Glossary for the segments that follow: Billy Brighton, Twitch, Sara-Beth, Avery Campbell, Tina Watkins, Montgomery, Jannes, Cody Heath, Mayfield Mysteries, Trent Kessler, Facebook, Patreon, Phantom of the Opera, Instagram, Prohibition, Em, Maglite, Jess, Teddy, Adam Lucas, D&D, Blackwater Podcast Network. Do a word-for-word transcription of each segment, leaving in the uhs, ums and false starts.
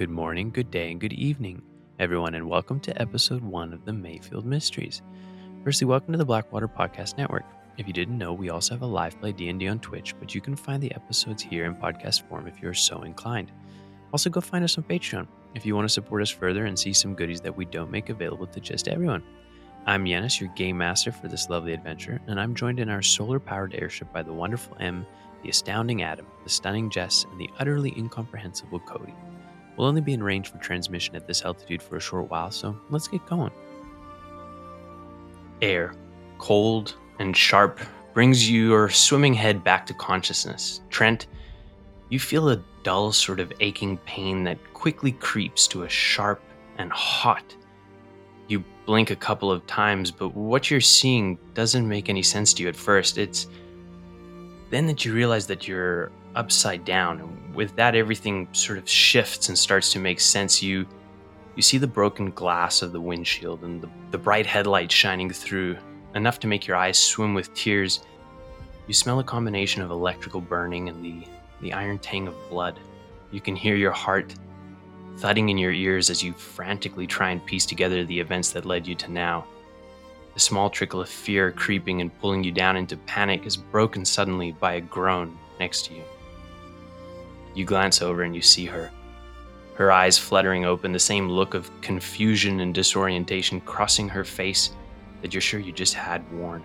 Good morning, good day, and good evening, everyone, and welcome to episode one of the Mayfield Mysteries. Firstly, welcome to the Blackwater Podcast Network. If you didn't know, we also have a live play D and D on Twitch, but you can find the episodes here in podcast form if you're so inclined. Also, go find us on Patreon if you want to support us further and see some goodies that we don't make available to just everyone. I'm Yanis, your game master for this lovely adventure, and I'm joined in our solar-powered airship by the wonderful M, the astounding Adam, the stunning Jess, and the utterly incomprehensible Cody. We'll only be in range for transmission at this altitude for a short while, so let's get going. Air, cold and sharp, brings your swimming head back to consciousness. Trent, you feel a dull sort of aching pain that quickly creeps to a sharp and hot. You blink a couple of times, but what you're seeing doesn't make any sense to you at first. It's then that you realize that you're upside down, and with that everything sort of shifts and starts to make sense. You you see the broken glass of the windshield and the, the bright headlights shining through, enough to make your eyes swim with tears. You smell a combination of electrical burning and the, the iron tang of blood. You can hear your heart thudding in your ears as you frantically try and piece together the events that led you to now. The small trickle of fear creeping and pulling you down into panic is broken suddenly by a groan next to you. You glance over and you see her. Her eyes fluttering open, the same look of confusion and disorientation crossing her face that you're sure you just had worn.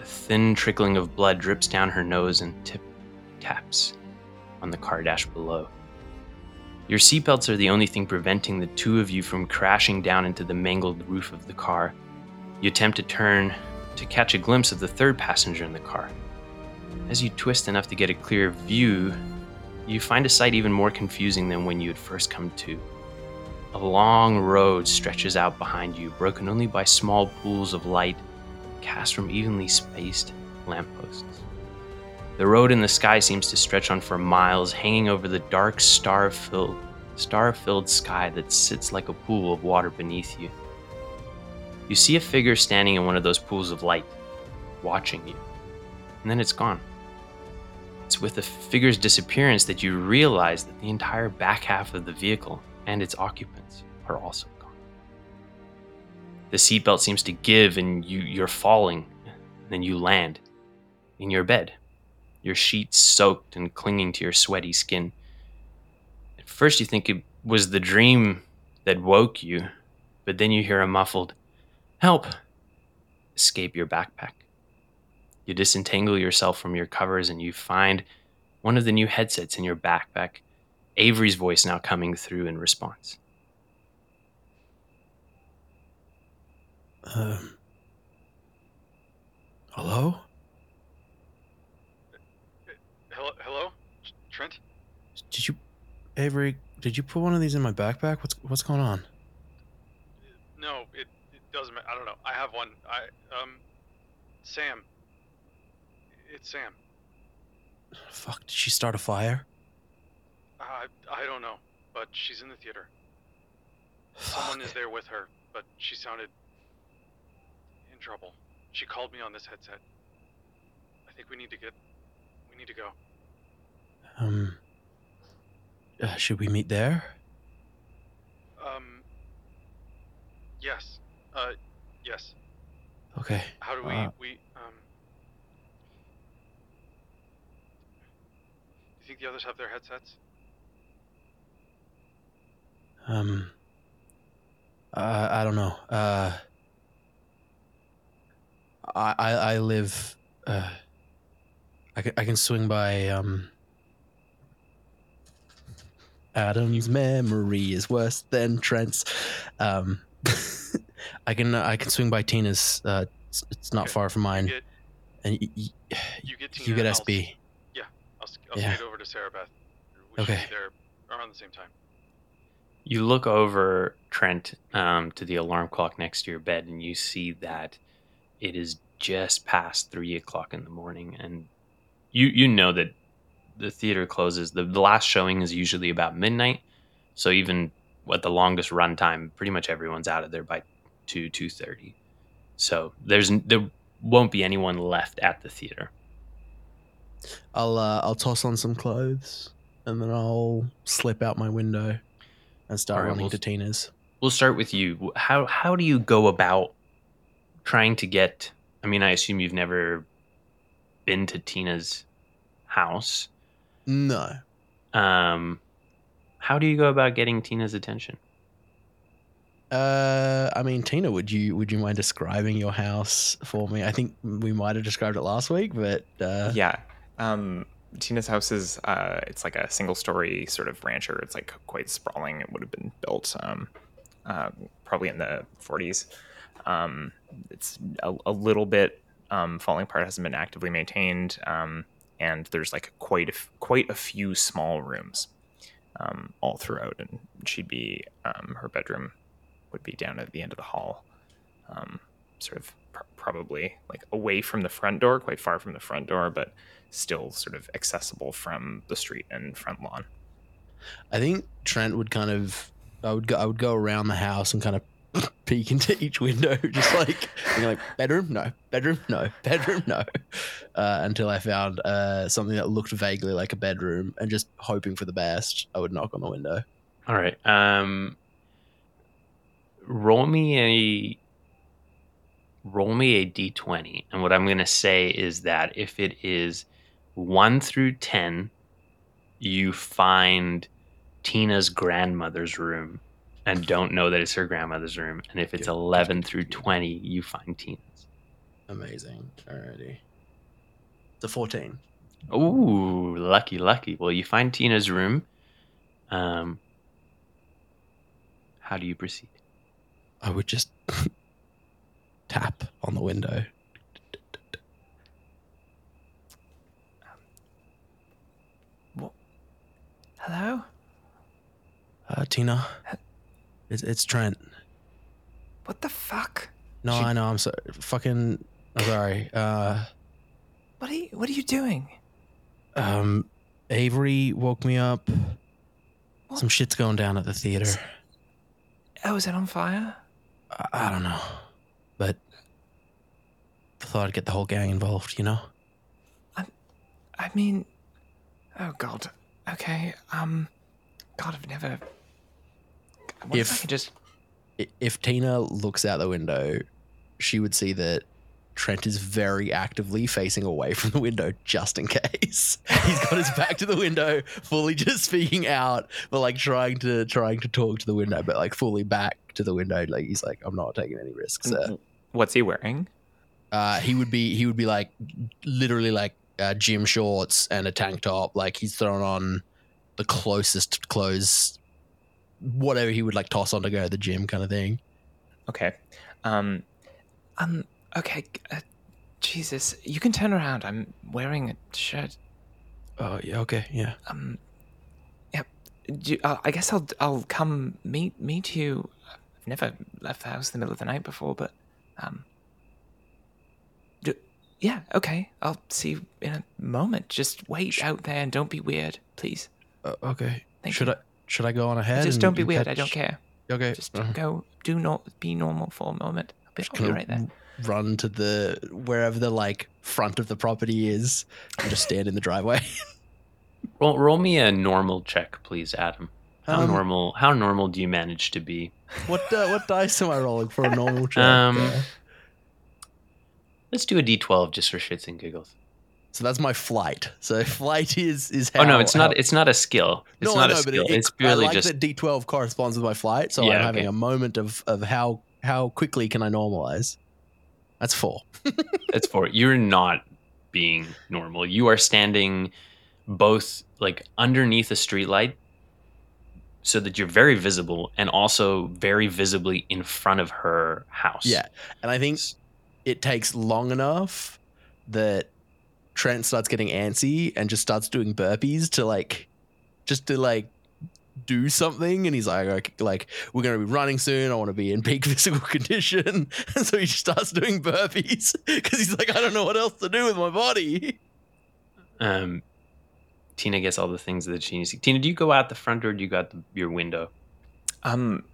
A thin trickling of blood drips down her nose and tip-taps on the car dash below. Your seatbelts are the only thing preventing the two of you from crashing down into the mangled roof of the car. You attempt to turn to catch a glimpse of the third passenger in the car. As you twist enough to get a clear view, you find a sight even more confusing than when you had first come to. A long road stretches out behind you, broken only by small pools of light cast from evenly spaced lampposts. The road in the sky seems to stretch on for miles, hanging over the dark star-filled, star-filled sky that sits like a pool of water beneath you. You see a figure standing in one of those pools of light, watching you, and then it's gone. It's with the figure's disappearance that you realize that the entire back half of the vehicle and its occupants are also gone. The seatbelt seems to give and you, you're falling, and then you land in your bed, your sheets soaked and clinging to your sweaty skin. At first you think it was the dream that woke you, but then you hear a muffled, "Help!" escape your backpack. You disentangle yourself from your covers and you find one of the new headsets in your backpack, Avery's voice now coming through in response. Um, hello? Hello? Trent? Did you, Avery, did you put one of these in my backpack? What's what's going on? No, it, it doesn't matter. I don't know. I have one. I, um, Sam. It's Sam. Fuck, did she start a fire? I, I don't know, but she's in the theater. Fuck. Someone is there with her, but she sounded in trouble. She called me on this headset. I think we need to get... We need to go. Um, uh, should we meet there? Um, yes. Uh, yes. Okay. How do we, uh, we, um... You think the others have their headsets? Um, uh, I don't know. Uh, I, I, I live, uh... I can, I can swing by, um... Adam's memory is worse than Trent's. Um, I can I can swing by Tina's. Uh, it's, it's not okay. Far from mine. You get, and y- y- you get, Tina, you get S B. I'll, yeah, I'll, I'll yeah. skate over to Sara-Beth. We okay. should be there around the same time. You look over, Trent, um, to the alarm clock next to your bed, and you see that it is just past three o'clock in the morning, and You you know that the theater closes. The, the last showing is usually about midnight, so even at the longest run time, pretty much everyone's out of there by two two thirty. So there's there won't be anyone left at the theater. I'll uh, I'll toss on some clothes and then I'll slip out my window. as Darwin right, we'll, detainers. We'll start with you. How how do you go about trying to get? I mean, I assume you've never been to Tina's house. No. Um, how do you go about getting Tina's attention? Uh, I mean, Tina, would you would you mind describing your house for me? I think we might have described it last week, but uh... yeah. Um, Tina's house is uh, it's like a single story sort of rancher. It's like quite sprawling. It would have been built um, uh, probably in the forties. Um, it's a, a little bit um, falling apart. Hasn't been actively maintained, um, and there's like quite a, quite a few small rooms um, all throughout. And she'd be um, her bedroom would be down at the end of the hall, um, sort of pr- probably like away from the front door, quite far from the front door, but still sort of accessible from the street and front lawn. I think Trent would kind of, I would go, I would go around the house and kind of peek into each window, just like, being like bedroom, no, bedroom, no, bedroom, no, uh, until I found uh, something that looked vaguely like a bedroom, and just hoping for the best, I would knock on the window. All right. Um, Roll me a roll me a d twenty, and what I'm going to say is that if it is one through ten, you find Tina's grandmother's room and don't know that it's her grandmother's room, and if it's eleven through twenty, you find Tina's. Amazing. Alrighty. It's a fourteen. Ooh, lucky, lucky. Well, you find Tina's room. Um, how do you proceed? I would just tap on the window. Um, what? Hello? Uh, Tina. H- it's, it's Trent. What the fuck? No, she... I know. I'm sorry. Fucking. I'm sorry. Uh, what are you, What are you doing? Um, Avery woke me up. What? Some shit's going down at the theater. Is... Oh, is it on fire? I don't know, but I thought I'd get the whole gang involved, you know? I, I mean, oh God, okay, um, God, I've never, what if, if I could just... If Tina looks out the window, she would see that Trent is very actively facing away from the window just in case. He's got his back to the window, fully just speaking out, but like trying to trying to talk to the window, but like fully back to the window. Like he's like, I'm not taking any risks. Sir. What's he wearing? Uh, he would be he would be like literally like uh, gym shorts and a tank top. Like he's thrown on the closest clothes, whatever he would like toss on to go to the gym kind of thing. Okay. Um. Um. Okay, uh, Jesus, you can turn around. I'm wearing a shirt. Oh, yeah, okay, yeah. Um, yeah. You, uh, I guess I'll I'll come meet meet you. I've never left the house in the middle of the night before, but um. Do, yeah, okay. I'll see you in a moment. Just wait Sh- out there and don't be weird, please. Uh, okay. Thank should you. I should I go on ahead? Just don't be weird. Catch... I don't care. Okay. Just uh-huh. go. Do not be normal for a moment. I'll be, I'll be right there. Run to the wherever the like front of the property is and just stand in the driveway. roll, roll me a normal check, please, Adam. How um, normal? How normal do you manage to be? What uh, what dice am I rolling for a normal check? Um, yeah. Let's do a d twelve just for shits and giggles. So that's my flight. So flight is is how. Oh no, it's how, not. It's not a skill. It's no, not no, a skill. It, it's purely I like just that d twelve corresponds with my flight. So yeah, I'm having okay. a moment of of how how quickly can I normalize. That's four. That's four. You're not being normal. You are standing both like underneath a streetlight so that you're very visible and also very visibly in front of her house. Yeah. And I think it takes long enough that Trent starts getting antsy and just starts doing burpees to like, just to like, do something, and he's like, okay, like we're going to be running soon. I want to be in peak physical condition, and so he just starts doing burpees because he's like, I don't know what else to do with my body. Um, Tina gets all the things that she needs. Tina, do you go out the front door? Or do you go out the, your window? Um,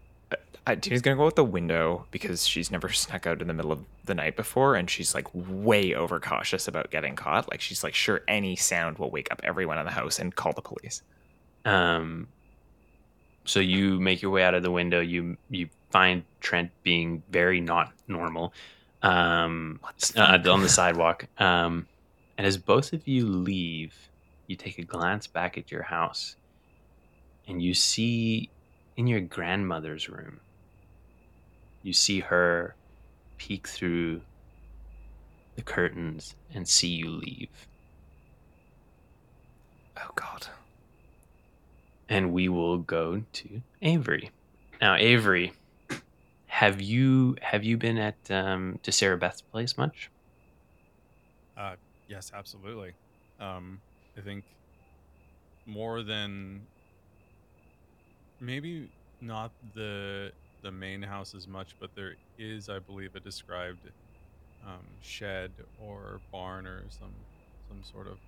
I, Tina's going to go out the window because she's never snuck out in the middle of the night before, and she's like way overcautious about getting caught. Like she's like, sure, any sound will wake up everyone in the house and call the police. Um. So you make your way out of the window. You you find Trent being very not normal um, uh, on the sidewalk. Um, and as both of you leave, you take a glance back at your house, and you see in your grandmother's room, you see her peek through the curtains and see you leave. Oh, God. And we will go to Avery. Now, Avery, have you have you been at um, to Sara-Beth's place much? Uh, yes, absolutely. Um, I think more than maybe not the the main house as much, but there is, I believe, a described um, shed or barn or some some sort of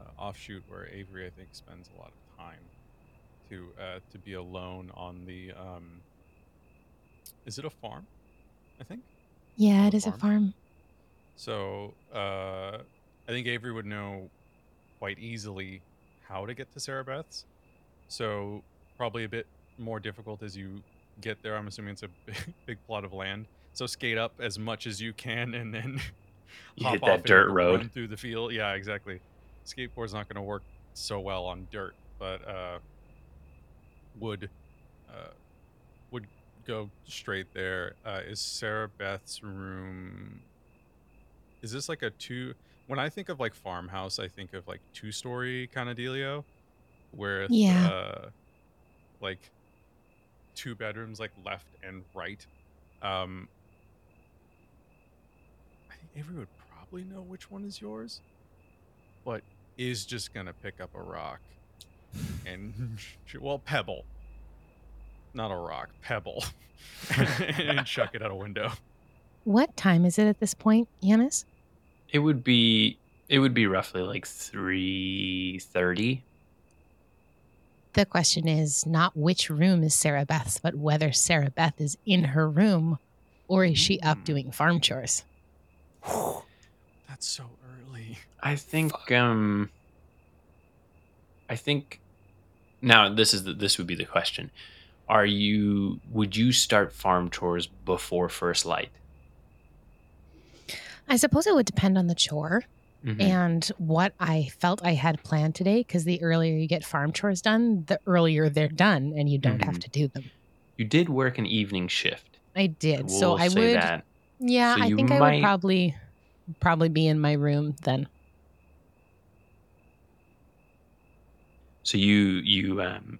uh, offshoot where Avery, I think, spends a lot of time. To uh, to be alone on the um, is it a farm? I think. Yeah, it is a farm. So uh, I think Avery would know quite easily how to get to Sara-Beth's. So probably a bit more difficult as you get there. I'm assuming it's a big, big plot of land. So skate up as much as you can, and then you hop hit off that dirt road, run through the field. Yeah, exactly. Skateboard's not going to work so well on dirt, but. Uh, would uh, would go straight there. Uh, is Sara-Beth's room... Is this like a two... When I think of like farmhouse, I think of like two-story kind of dealio, where it's yeah. uh, like two bedrooms, like left and right. Um, I think Avery would probably know which one is yours, but is just going to pick up a rock. And well, pebble, not a rock, pebble, and chuck it out a window. What time is it at this point, Yanis? It would be it would be roughly like three thirty. The question is not which room is Sara-Beth's, but whether Sara-Beth is in her room, or is she up doing farm chores? That's so early. I think um. I think now this is the, this would be the question. Are you would you start farm chores before first light? I suppose it would depend on the chore mm-hmm. and what I felt I had planned today, because the earlier you get farm chores done, the earlier they're done and you don't mm-hmm. have to do them. You did work an evening shift. I did. We'll so I would that. Yeah, so I think might... I would probably probably be in my room then. So you, you um,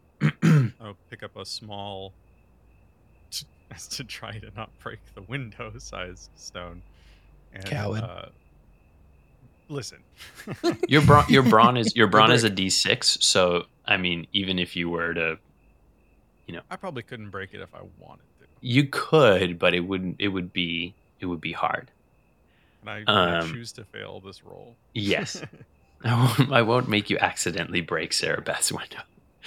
I'll pick up a small, as to try to not break the window-sized stone. And, Coward. Uh, listen. your brawn, your brawn is your brawn is a D six. So I mean, even if you were to, you know, I probably couldn't break it if I wanted to. You could, but it wouldn't. It would be it would be hard. And I, um, I choose to fail this roll. Yes. I won't, I won't make you accidentally break Sara-Beth's window.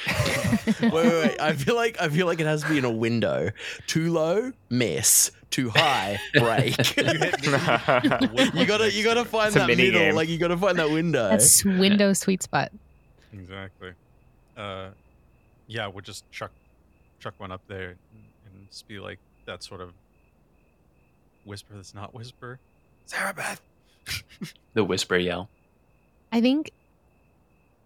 wait, wait, wait. I feel like I feel like it has to be in a window. Too low, miss. Too high, break. you, you gotta you gotta find it's that middle. Game. Like you gotta find that window. That's window sweet spot. Exactly. Uh, yeah, we'll just chuck chuck one up there and just be like that sort of whisper that's not whisper. Sara-Beth. The whisper yell. I think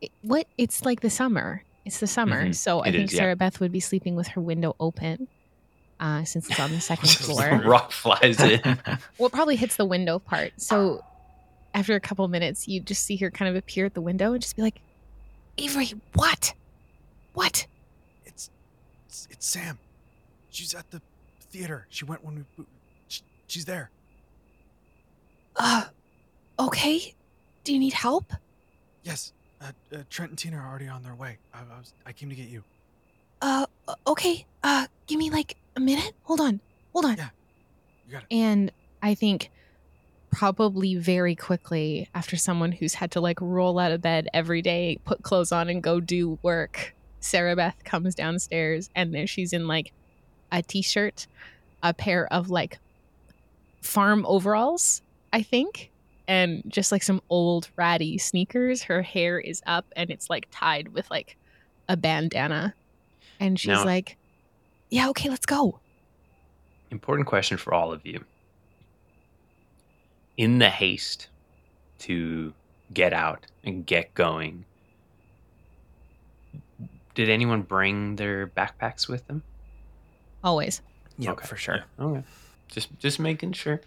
it, what it's like the summer. It's the summer. Mm-hmm. So I it think is, yeah. Sara-Beth would be sleeping with her window open uh, since it's on the second floor. Rock flies in. Well, it probably hits the window part. So after a couple minutes, you just see her kind of appear at the window and just be like, Avery, what? What? It's it's, it's Sam. She's at the theater. She went when we... She, she's there. Uh, okay. Do you need help? Yes. Uh, uh, Trent and Tina are already on their way. I, I, was, I came to get you. Uh, okay. Uh, give me like a minute. Hold on. Hold on. Yeah. You got it. And I think probably very quickly after someone who's had to like roll out of bed every day, put clothes on and go do work, Sara-Beth comes downstairs and there she's in like a t-shirt, a pair of like farm overalls, I think. And just like some old ratty sneakers, her hair is up and it's like tied with like a bandana. And she's now, like, yeah, okay, let's go. Important question for all of you. In the haste to get out and get going, did anyone bring their backpacks with them? Always. Yeah, okay. For sure. Yeah. Okay. Just just making sure.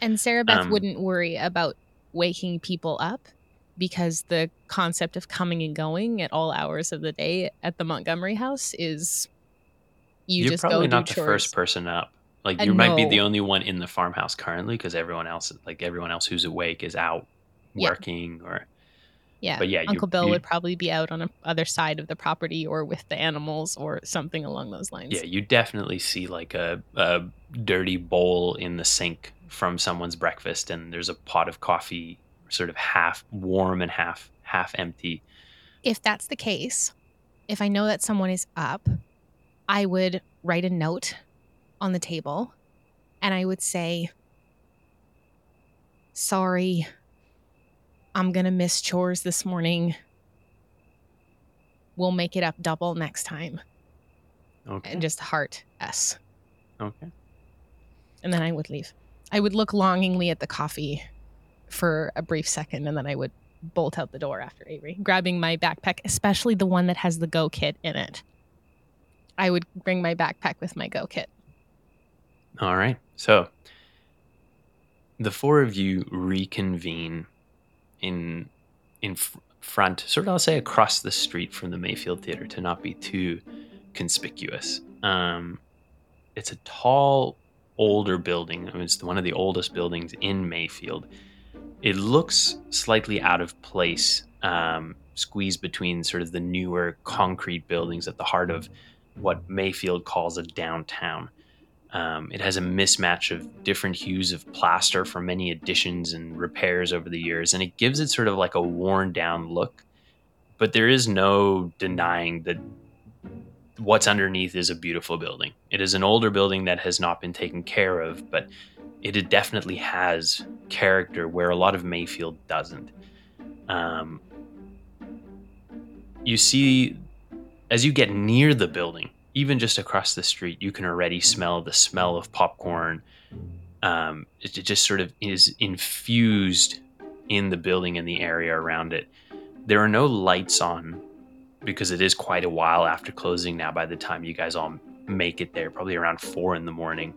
And Sara-Beth um, wouldn't worry about waking people up, because the concept of coming and going at all hours of the day at the Montgomery house is you you're just probably go not do the chores. First person up. Like you uh, might no. be the only one in the farmhouse currently, because everyone else, like everyone else who's awake, is out yeah. working or. Yeah, but yeah, Uncle you, Bill you, would probably be out on the other side of the property or with the animals or something along those lines. Yeah, you definitely see like a, a dirty bowl in the sink from someone's breakfast, and there's a pot of coffee sort of half warm and half half empty. If that's the case, if I know that someone is up, I would write a note on the table and I would say, sorry, I'm going to miss chores this morning. We'll make it up double next time. Okay. And just heart S. Okay. And then I would leave. I would look longingly at the coffee for a brief second, and then I would bolt out the door after Avery, grabbing my backpack, especially the one that has the Go kit in it. I would bring my backpack with my Go kit. All right. So the four of you reconvene in in front, sort of, I'll say, across the street from the Mayfield Theater to not be too conspicuous. Um, it's a tall, older building. I mean, it's one of the oldest buildings in Mayfield. It looks slightly out of place, um, squeezed between sort of the newer concrete buildings at the heart of what Mayfield calls a downtown. Um, it has a mismatch of different hues of plaster from many additions and repairs over the years, and it gives it sort of like a worn down look. But there is no denying that what's underneath is a beautiful building. It is an older building that has not been taken care of, but it definitely has character where a lot of Mayfield doesn't. Um, you see, as you get near the building, even just across the street, you can already smell the smell of popcorn. Um, it just sort of is infused in the building and the area around it. There are no lights on because it is quite a while after closing now by the time you guys all make it there, probably around four in the morning.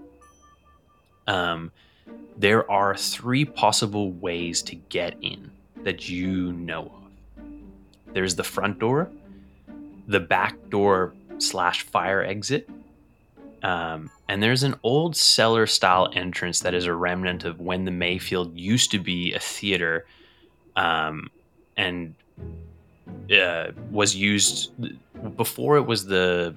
Um, there are three possible ways to get in that you know of. There's the front door, the back door slash fire exit, um, and there's an old cellar style entrance that is a remnant of when the Mayfield used to be a theater, um, and uh, was used before it was the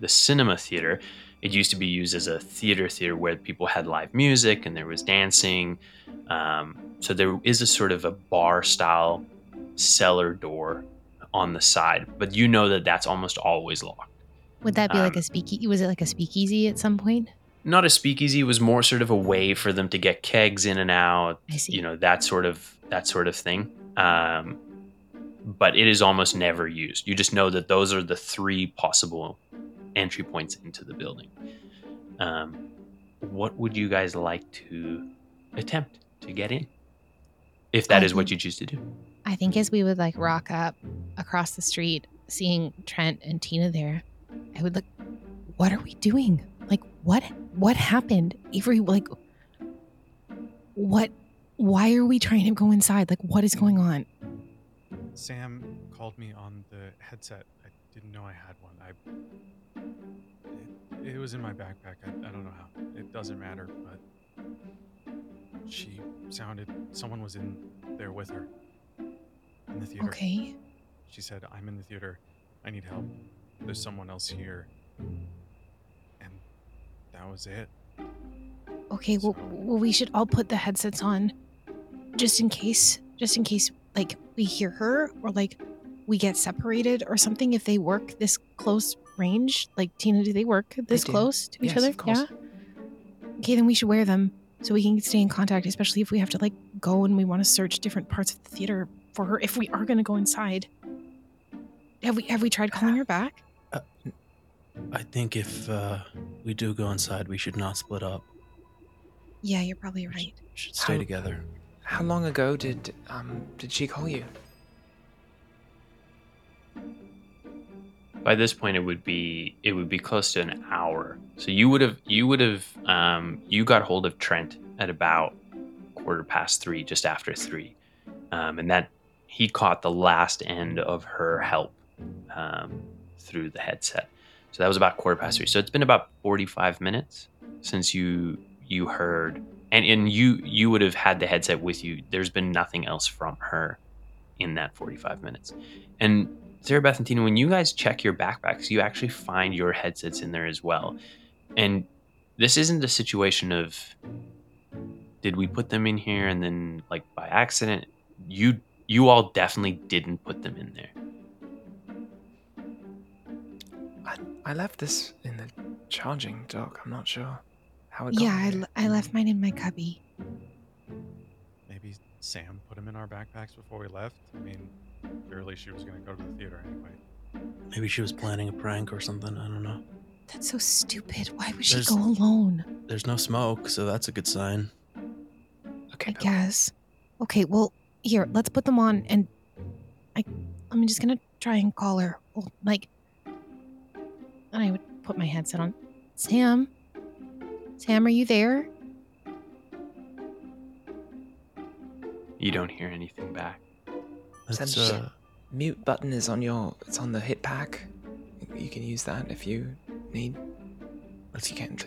the cinema theater. It used to be used as a theater theater where people had live music and there was dancing, um, so there is a sort of a bar style cellar door on the side, but you know that that's almost always locked. Would that be um, like a speakeasy? Was it like a speakeasy at some point? Not a speakeasy. It was more sort of a way for them to get kegs in and out. I see. You know, that sort of that sort of thing. Um, but it is almost never used. You just know that those are the three possible entry points into the building. Um, what would you guys like to attempt to get in? If that I is think, what you choose to do. I think as we would like rock up across the street, seeing Trent and Tina there, I would look, what are we doing? Like, what, what happened? Avery, like, what, why are we trying to go inside? Like, what is going on? Sam called me on the headset. I didn't know I had one. I, it, it was in my backpack. I, I don't know how. It doesn't matter, but she sounded, someone was in there with her in the theater. Okay. She said, I'm in the theater. I need help. There's someone else here. And that was it. Okay, so. well, well, we should all put the headsets on just in case, just in case, like, we hear her or, like, we get separated or something if they work this close range. Like, Tina, do they work this they close to yes, each other? Of course. Yeah. Okay, then we should wear them. So we can stay in contact, especially if we have to, like, go and we want to search different parts of the theater for her. If we are going to go inside, have we have we tried calling her back? Uh, I think if uh, we do go inside, we should not split up. Yeah, you're probably right. We should stay how, together. How long ago did um did she call you? By this point, it would be it would be close to an hour. So you would have you would have um you got hold of Trent at about quarter past three, just after three, um, and that he caught the last end of her help um, through the headset. So that was about quarter past three. So it's been about forty-five minutes since you you heard, and, and you you would have had the headset with you. There's been nothing else from her in that forty-five minutes. And Sara-Beth and Tina, when you guys check your backpacks, you actually find your headsets in there as well. And this isn't a situation of, did we put them in here and then like by accident? You you all definitely didn't put them in there. I, I left this in the charging dock. I'm not sure how it got Yeah, I, l- I left mine in my cubby. Maybe Sam put them in our backpacks before we left. I mean, surely she was going to go to the theater anyway. Maybe she was planning a prank or something. I don't know. That's so stupid. Why would there's, she go alone? There's no smoke, so that's a good sign. Okay, I Bill. guess. Okay, well, here, let's put them on, and I, I'm just going to try and call her. Well, like... I would put my headset on. Sam? Sam, are you there? You don't hear anything back. That's, Sam, uh, mute button is on your... It's on the hit pack. You can use that if you need. Let's, you can't,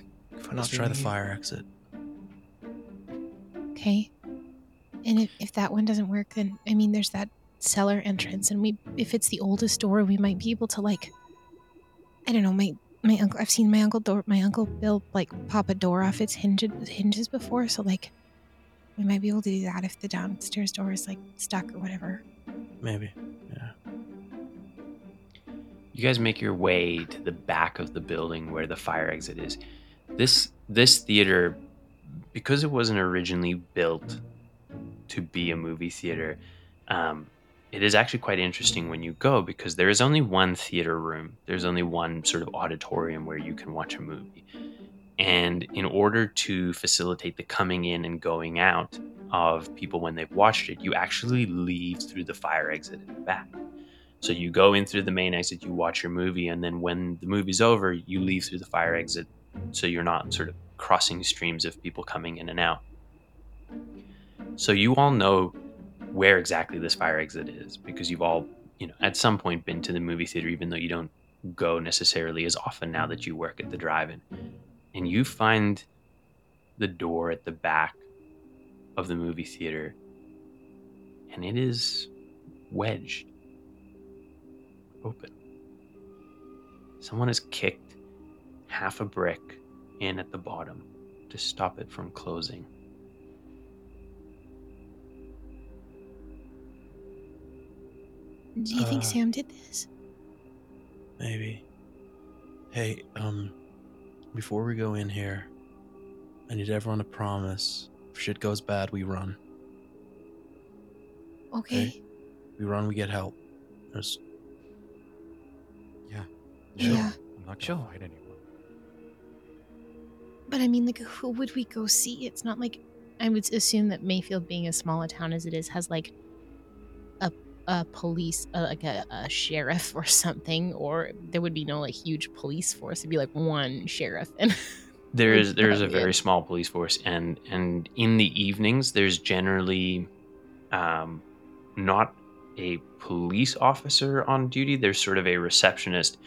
let's try the fire exit. Okay. And if, if that one doesn't work, then... I mean, there's that cellar entrance, and we if it's the oldest door, we might be able to, like... I don't know, my, my uncle, I've seen my uncle door, my uncle Bill, like, pop a door off its hinges, hinges before, so, like, we might be able to do that if the downstairs door is, like, stuck or whatever. Maybe, yeah. You guys make your way to the back of the building where the fire exit is. This, this theater, because it wasn't originally built to be a movie theater, um... it is actually quite interesting when you go, because there is only one theater room. There's only one sort of auditorium where you can watch a movie. And in order to facilitate the coming in and going out of people when they've watched it, you actually leave through the fire exit in the back. So you go in through the main exit, you watch your movie, and then when the movie's over, you leave through the fire exit, so you're not sort of crossing streams of people coming in and out. So you all know where exactly this fire exit is, because you've all, you know, at some point been to the movie theater, even though you don't go necessarily as often now that you work at the drive-in. And you find the door at the back of the movie theater, and it is wedged open. Someone has kicked half a brick in at the bottom to stop it from closing. Do you think uh, Sam did this? Maybe. Hey, um, before we go in here, I need everyone to promise if shit goes bad, we run. Okay. okay? We run, we get help. There's... Yeah. Sure. Yeah. I'm not sure. Fight anyone. But I mean, like, who would we go see? It's not like... I would assume that Mayfield, being as small a town as it is, has, like, a police, uh, like a, a sheriff or something, or there would be no like huge police force. It'd be like one sheriff. And there is there is a very small police force, and and in the evenings there's generally um, not a police officer on duty. There's sort of a receptionist,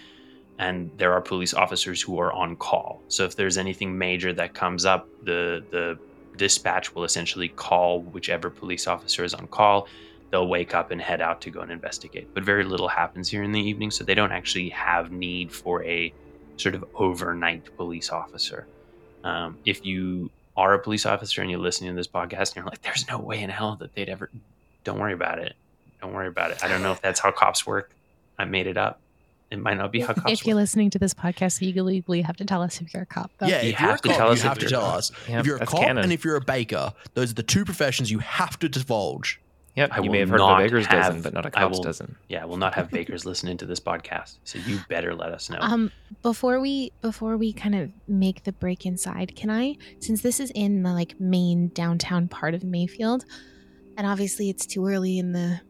and there are police officers who are on call. So if there's anything major that comes up, the the dispatch will essentially call whichever police officer is on call. They'll wake up and head out to go and investigate. But very little happens here in the evening, so they don't actually have need for a sort of overnight police officer. Um, if you are a police officer and you're listening to this podcast and you're like, there's no way in hell that they'd ever... Don't worry about it. Don't worry about it. I don't know if that's how cops work. I made it up. It might not be how cops work. If you're work. listening to this podcast, you legally have to tell us if you're a cop. Though. Yeah, you have to tell us. You have to tell us. If you're a cop canon. And if you're a baker, those are the two professions you have to divulge. Yep, I you may have heard of a baker's have, dozen, but not a cop's will, dozen. Yeah, we'll not have bakers listening to this podcast, so you better let us know. Um, before we before we kind of make the break inside, can I, since this is in the like main downtown part of Mayfield, and obviously it's too early in the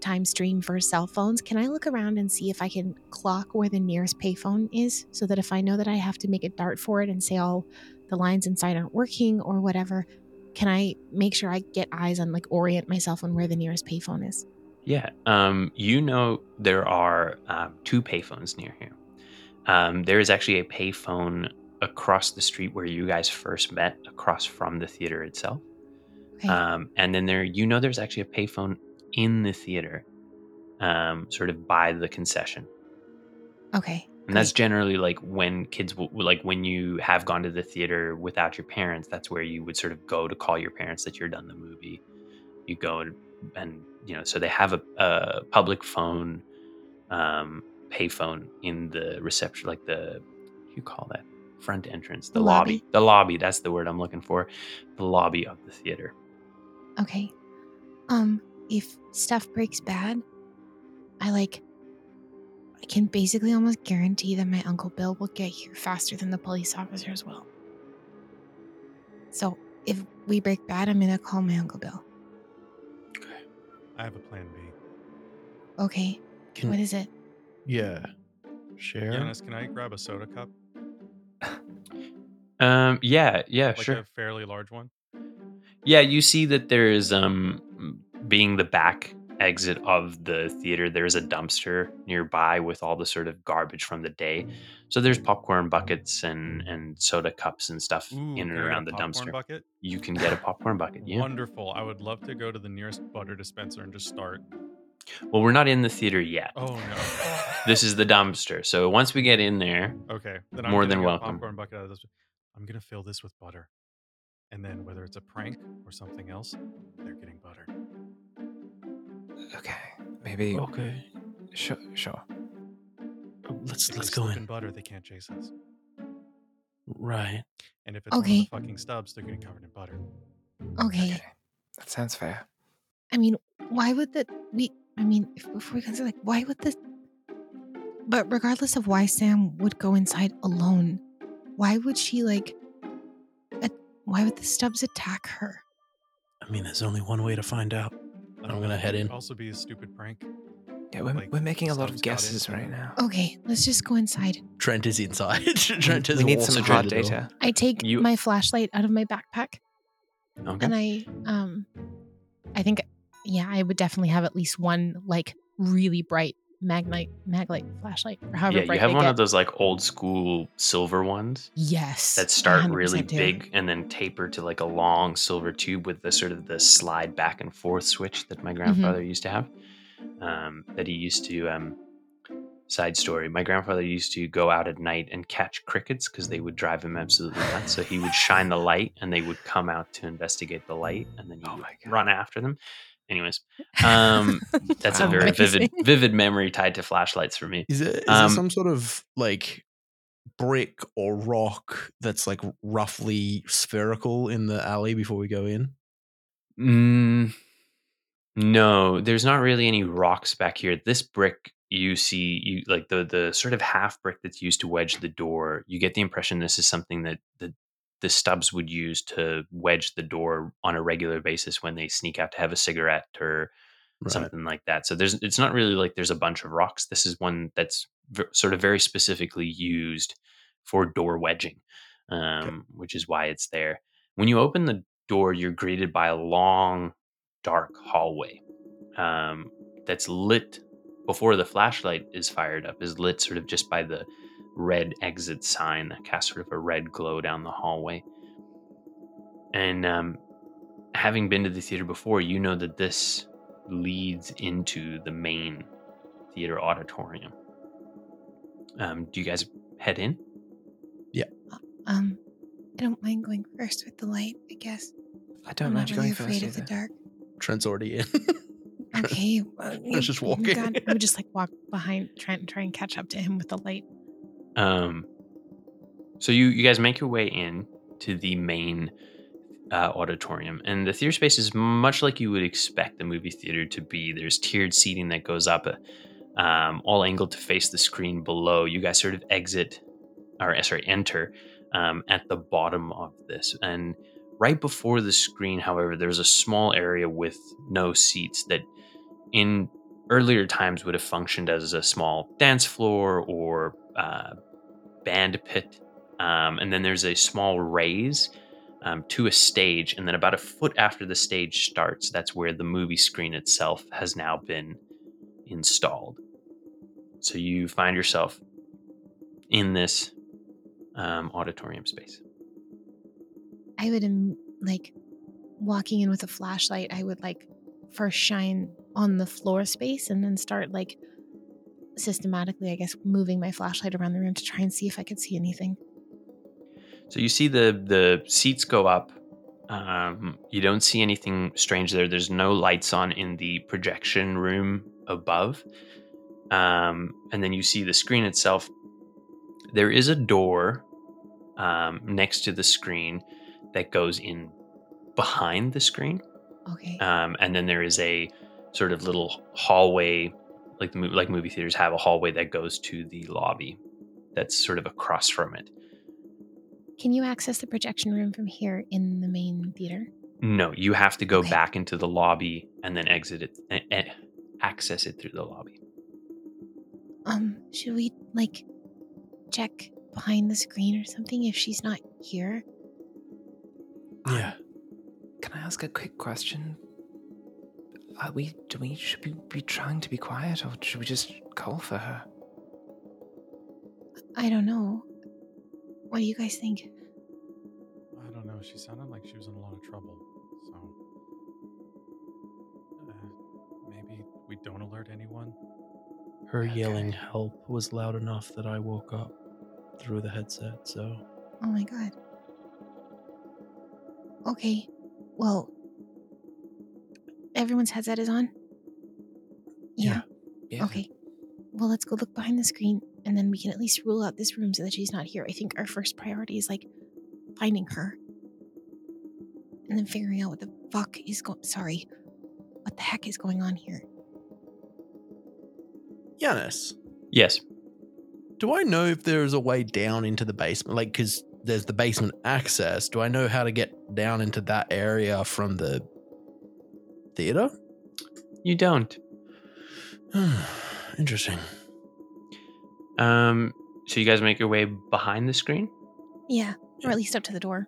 time stream for cell phones, can I look around and see if I can clock where the nearest payphone is, so that if I know that I have to make a dart for it and say, oh, the lines inside aren't working or whatever, can I make sure I get eyes on, like, orient myself on where the nearest payphone is? Yeah. Um, you know, there are um, two payphones near here. Um, there is actually a payphone across the street where you guys first met, across from the theater itself. Okay. Um, and then there, you know, there's actually a payphone in the theater, um, sort of by the concession. Okay. And that's generally like when kids will, like when you have gone to the theater without your parents, that's where you would sort of go to call your parents that you're done the movie. You go and, and you know, so they have a, a public phone, um, pay phone in the reception, like the, what do you call that? Front entrance, the lobby. lobby, the lobby. That's the word I'm looking for. The lobby of the theater. Okay. Um, if stuff breaks bad, I like, I can basically almost guarantee that my Uncle Bill will get here faster than the police officers will. So if we break bad, I'm going to call my Uncle Bill. Okay. I have a plan B. Okay. Can, what is it? Yeah. Share. Giannis, can I grab a soda cup? um. Yeah, yeah, like sure. Like a fairly large one? Yeah, you see that there is, um, being the back exit of the theater, there's a dumpster nearby with all the sort of garbage from the day. So there's popcorn buckets and and soda cups and stuff. Ooh, in and around the dumpster. Bucket? You can get a popcorn bucket. Yeah. Wonderful. I would love to go to the nearest butter dispenser and just start. Well, we're not in the theater yet. Oh no. This is the dumpster. So once we get in there, okay, then I'm more than welcome. Popcorn bucket out of this. I'm gonna fill this with butter, and then whether it's a prank or something else, they're getting buttered. Okay, maybe. Okay, sure. sure. Let's if let's go in. Butter, they can't chase us. Right. And if it's okay. One of the fucking stubs, they're getting covered in butter. Okay. okay. That sounds fair. I mean, why would the we? I mean, if, before we consider, like, why would the? But regardless of why Sam would go inside alone, why would she like? At, why would the stubs attack her? I mean, there's only one way to find out. I'm gonna head in. Also, be a stupid prank. Yeah, we're, like, we're making a lot of guesses right now. Okay, let's just go inside. Trent is inside. Trent is. We need some hard data. I take you... my flashlight out of my backpack, okay. And I, um, I think, yeah, I would definitely have at least one like really bright magnite maglite flashlight. Or however yeah, bright you have one get. Of those like old school silver ones. Yes, that start really do. Big and then taper to like a long silver tube with the sort of the slide back and forth switch that my grandfather mm-hmm. used to have. Um, that he used to. Um, side story: my grandfather used to go out at night and catch crickets because they would drive him absolutely nuts. So he would shine the light and they would come out to investigate the light, and then he oh would run after them. Anyways, um, that's wow. a very vivid, vivid memory tied to flashlights for me. Is, it, is um, there some sort of like brick or rock that's like roughly spherical in the alley before we go in? Mm, no, there's not really any rocks back here. This brick you see, you like the the sort of half brick that's used to wedge the door. You get the impression this is something that the the stubs would use to wedge the door on a regular basis when they sneak out to have a cigarette or right. something like that. So there's, it's not really like there's a bunch of rocks. This is one that's v- sort of very specifically used for door wedging, um, okay. which is why it's there. When you open the door, you're greeted by a long, dark hallway um, that's lit before the flashlight is fired up, is lit sort of just by the red exit sign that casts sort of a red glow down the hallway. And um, having been to the theater before, you know that this leads into the main theater auditorium. Um, do you guys head in? Yeah. Um, I don't mind going first with the light, I guess. I don't I'm mind not really going afraid first of the dark. Trent's already in. Okay. Well, Trent's just walking. God, I would just like walk behind Trent and try and catch up to him with the light. Um, so you, you guys make your way in to the main uh, auditorium. And the theater space is much like you would expect the movie theater to be. There's tiered seating that goes up, um, all angled to face the screen below. You guys sort of exit, or sorry, enter um, at the bottom of this. And right before the screen, however, there's a small area with no seats that in earlier times would have functioned as a small dance floor or uh, band pit. Um, and then there's a small raise um, to a stage. And then about a foot after the stage starts, that's where the movie screen itself has now been installed. So you find yourself in this um, auditorium space. I would, um, like, walking in with a flashlight, I would, like, first shine on the floor space and then start, like, systematically, I guess, moving my flashlight around the room to try and see if I could see anything. So you see the the seats go up. Um, you don't see anything strange there. There's no lights on in the projection room above. Um, and then you see the screen itself. There is a door um, next to the screen that goes in behind the screen. Okay. Um, and then there is a sort of little hallway, like the like movie theaters have a hallway that goes to the lobby that's sort of across from it. Can you access the projection room from here in the main theater? No, you have to go okay. back into the lobby and then exit it and, and access it through the lobby. Um, should we like check behind the screen or something if she's not here? Yeah. Can I ask a quick question? Are we do we should we be trying to be quiet, or should we just call for her? I don't know. What do you guys think? I don't know. She sounded like she was in a lot of trouble, so uh, maybe we don't alert anyone. Her okay. yelling help was loud enough that I woke up through the headset. So. Oh my god. Okay. Well. Everyone's headset is on? Yeah. yeah. yeah. Okay. Well, let's go look behind the screen, and then we can at least rule out this room so that she's not here. I think our first priority is, like, finding her. And then figuring out what the fuck is going... Sorry. What the heck is going on here? Giannis. Yes. Do I know if there is a way down into the basement? Like, because there's the basement access. Do I know how to get down into that area from the... theater? You don't. Interesting. Um, so you guys make your way behind the screen? Yeah, or at least up to the door.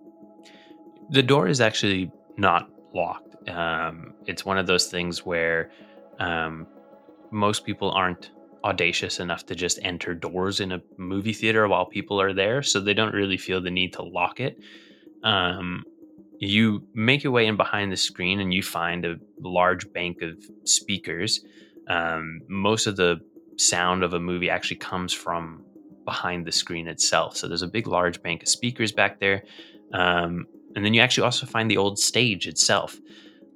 The door is actually not locked. Um, it's one of those things where um, most people aren't audacious enough to just enter doors in a movie theater while people are there, so they don't really feel the need to lock it. Um, You make your way in behind the screen and you find a large bank of speakers. Um, most of the sound of a movie actually comes from behind the screen itself. So there's a big, large bank of speakers back there. Um, and then you actually also find the old stage itself,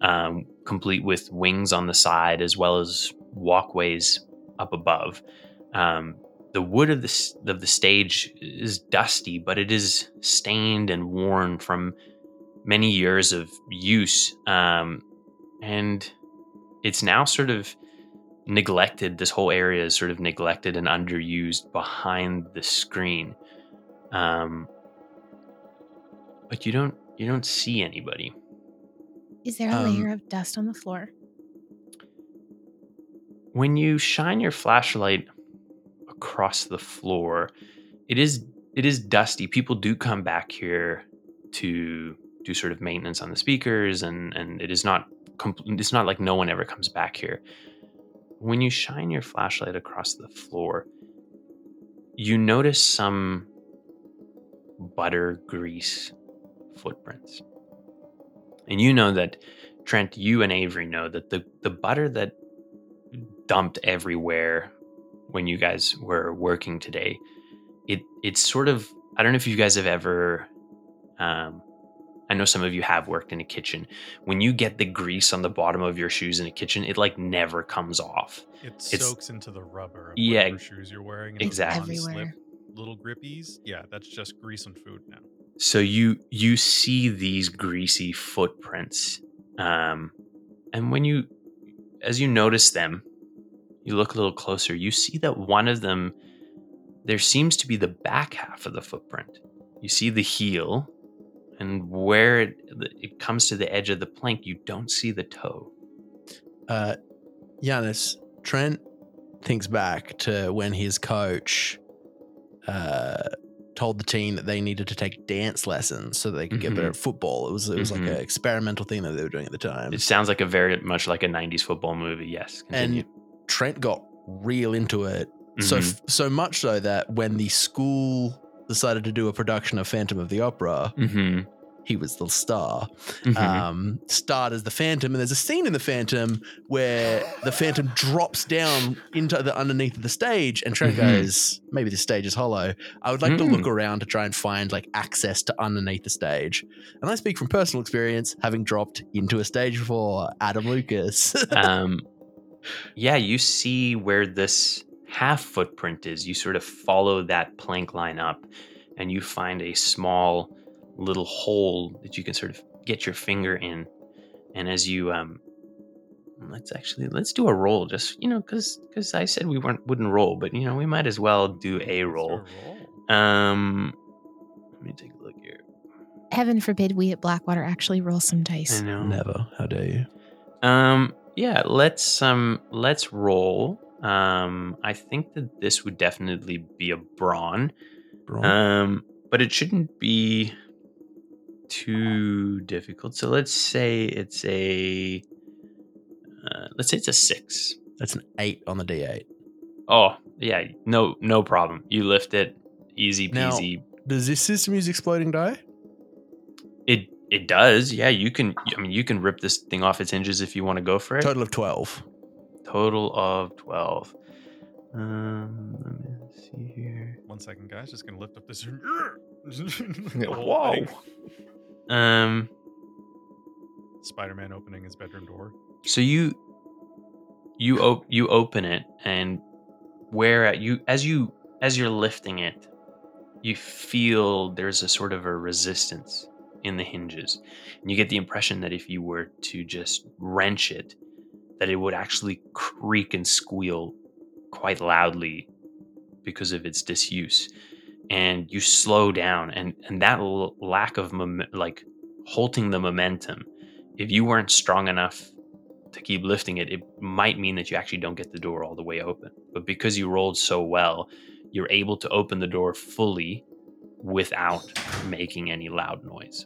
um, complete with wings on the side as well as walkways up above. Um, The wood of the, of the stage is dusty, but it is stained and worn from... many years of use, um, and it's now sort of neglected. This whole area is sort of neglected and underused behind the screen. Um, but you don't you don't see anybody. Is there a um, layer of dust on the floor? When you shine your flashlight across the floor, it is it is dusty. People do come back here to do sort of maintenance on the speakers, and and it is not compl- it's not like no one ever comes back here. When you shine your flashlight across the floor, you notice some butter grease footprints, and you know that, Trent, you and Avery know that the the butter that dumped everywhere when you guys were working today, it it's sort of, I don't know if you guys have ever um I know some of you have worked in a kitchen. When you get the grease on the bottom of your shoes in a kitchen, it like never comes off. It it's, soaks into the rubber of yeah, whatever shoes you're wearing. And exactly. Those non-slip little grippies. Yeah, that's just grease and food now. So you you see these greasy footprints, um, and when you, as you notice them, you look a little closer. You see that one of them, there seems to be the back half of the footprint. You see the heel, and where it, it comes to the edge of the plank, you don't see the toe. Uh, Giannis, Trent thinks back to when his coach uh, told the team that they needed to take dance lessons so that they could mm-hmm. get better at football. It was it was mm-hmm. like an experimental thing that they were doing at the time. It sounds like a very much like a nineties football movie. Yes. Continue. And Trent got real into it. Mm-hmm. So so much so that when the school decided to do a production of Phantom of the Opera, mm-hmm. he was the star. Mm-hmm. Um, starred as the Phantom, and there's a scene in the Phantom where the Phantom drops down into the underneath of the stage, and Trent mm-hmm. goes, "Maybe this stage is hollow. I would like mm. to look around to try and find like access to underneath the stage." And I speak from personal experience, having dropped into a stage before, Adam Lucas. um, yeah, you see where this half footprint is. You sort of follow that plank line up and you find a small little hole that you can sort of get your finger in. And as you um let's actually let's do a roll, just, you know, because because I said we weren't wouldn't roll, but you know, we might as well do a roll. Um let me take a look here. Heaven forbid we at Blackwater actually roll some dice. I know. Never. How dare you? Um yeah, let's um let's roll. Um, I think that this would definitely be a brawn, brawn. Um, but it shouldn't be too difficult. So let's say it's a, uh, let's say it's a six. That's an eight on the D eight. Oh yeah. No, no problem. You lift it. Easy peasy. Now, does this system use exploding die? It, it does. Yeah. You can, I mean, you can rip this thing off its hinges if you want to go for it. Total of twelve. Total of twelve. Um, let me see here. One second, guys. Just gonna lift up this. Whoa. Um. Spider-Man opening his bedroom door. So you, you op- you open it, and where at you as you as you're lifting it, you feel there's a sort of a resistance in the hinges, and you get the impression that if you were to just wrench it, that it would actually creak and squeal quite loudly because of its disuse. And you slow down, and, and that l- lack of mom- like halting the momentum, if you weren't strong enough to keep lifting it, it might mean that you actually don't get the door all the way open. But because you rolled so well, you're able to open the door fully without making any loud noise.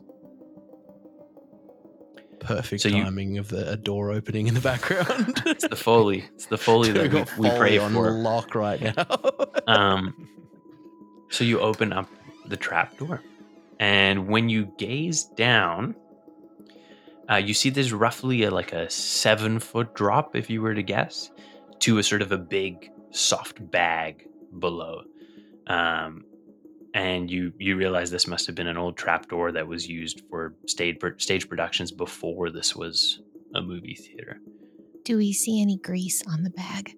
Perfect so timing you, of the a door opening in the background. It's the Foley. It's the Foley that we, Foley we pray on for. Lock right now. um, so you open up the trap door, and when you gaze down, uh, you see there's roughly a, like a seven foot drop, if you were to guess, to a sort of a big soft bag below. Um, And you, you realize this must have been an old trapdoor that was used for stage stage productions before this was a movie theater. Do we see any grease on the bag?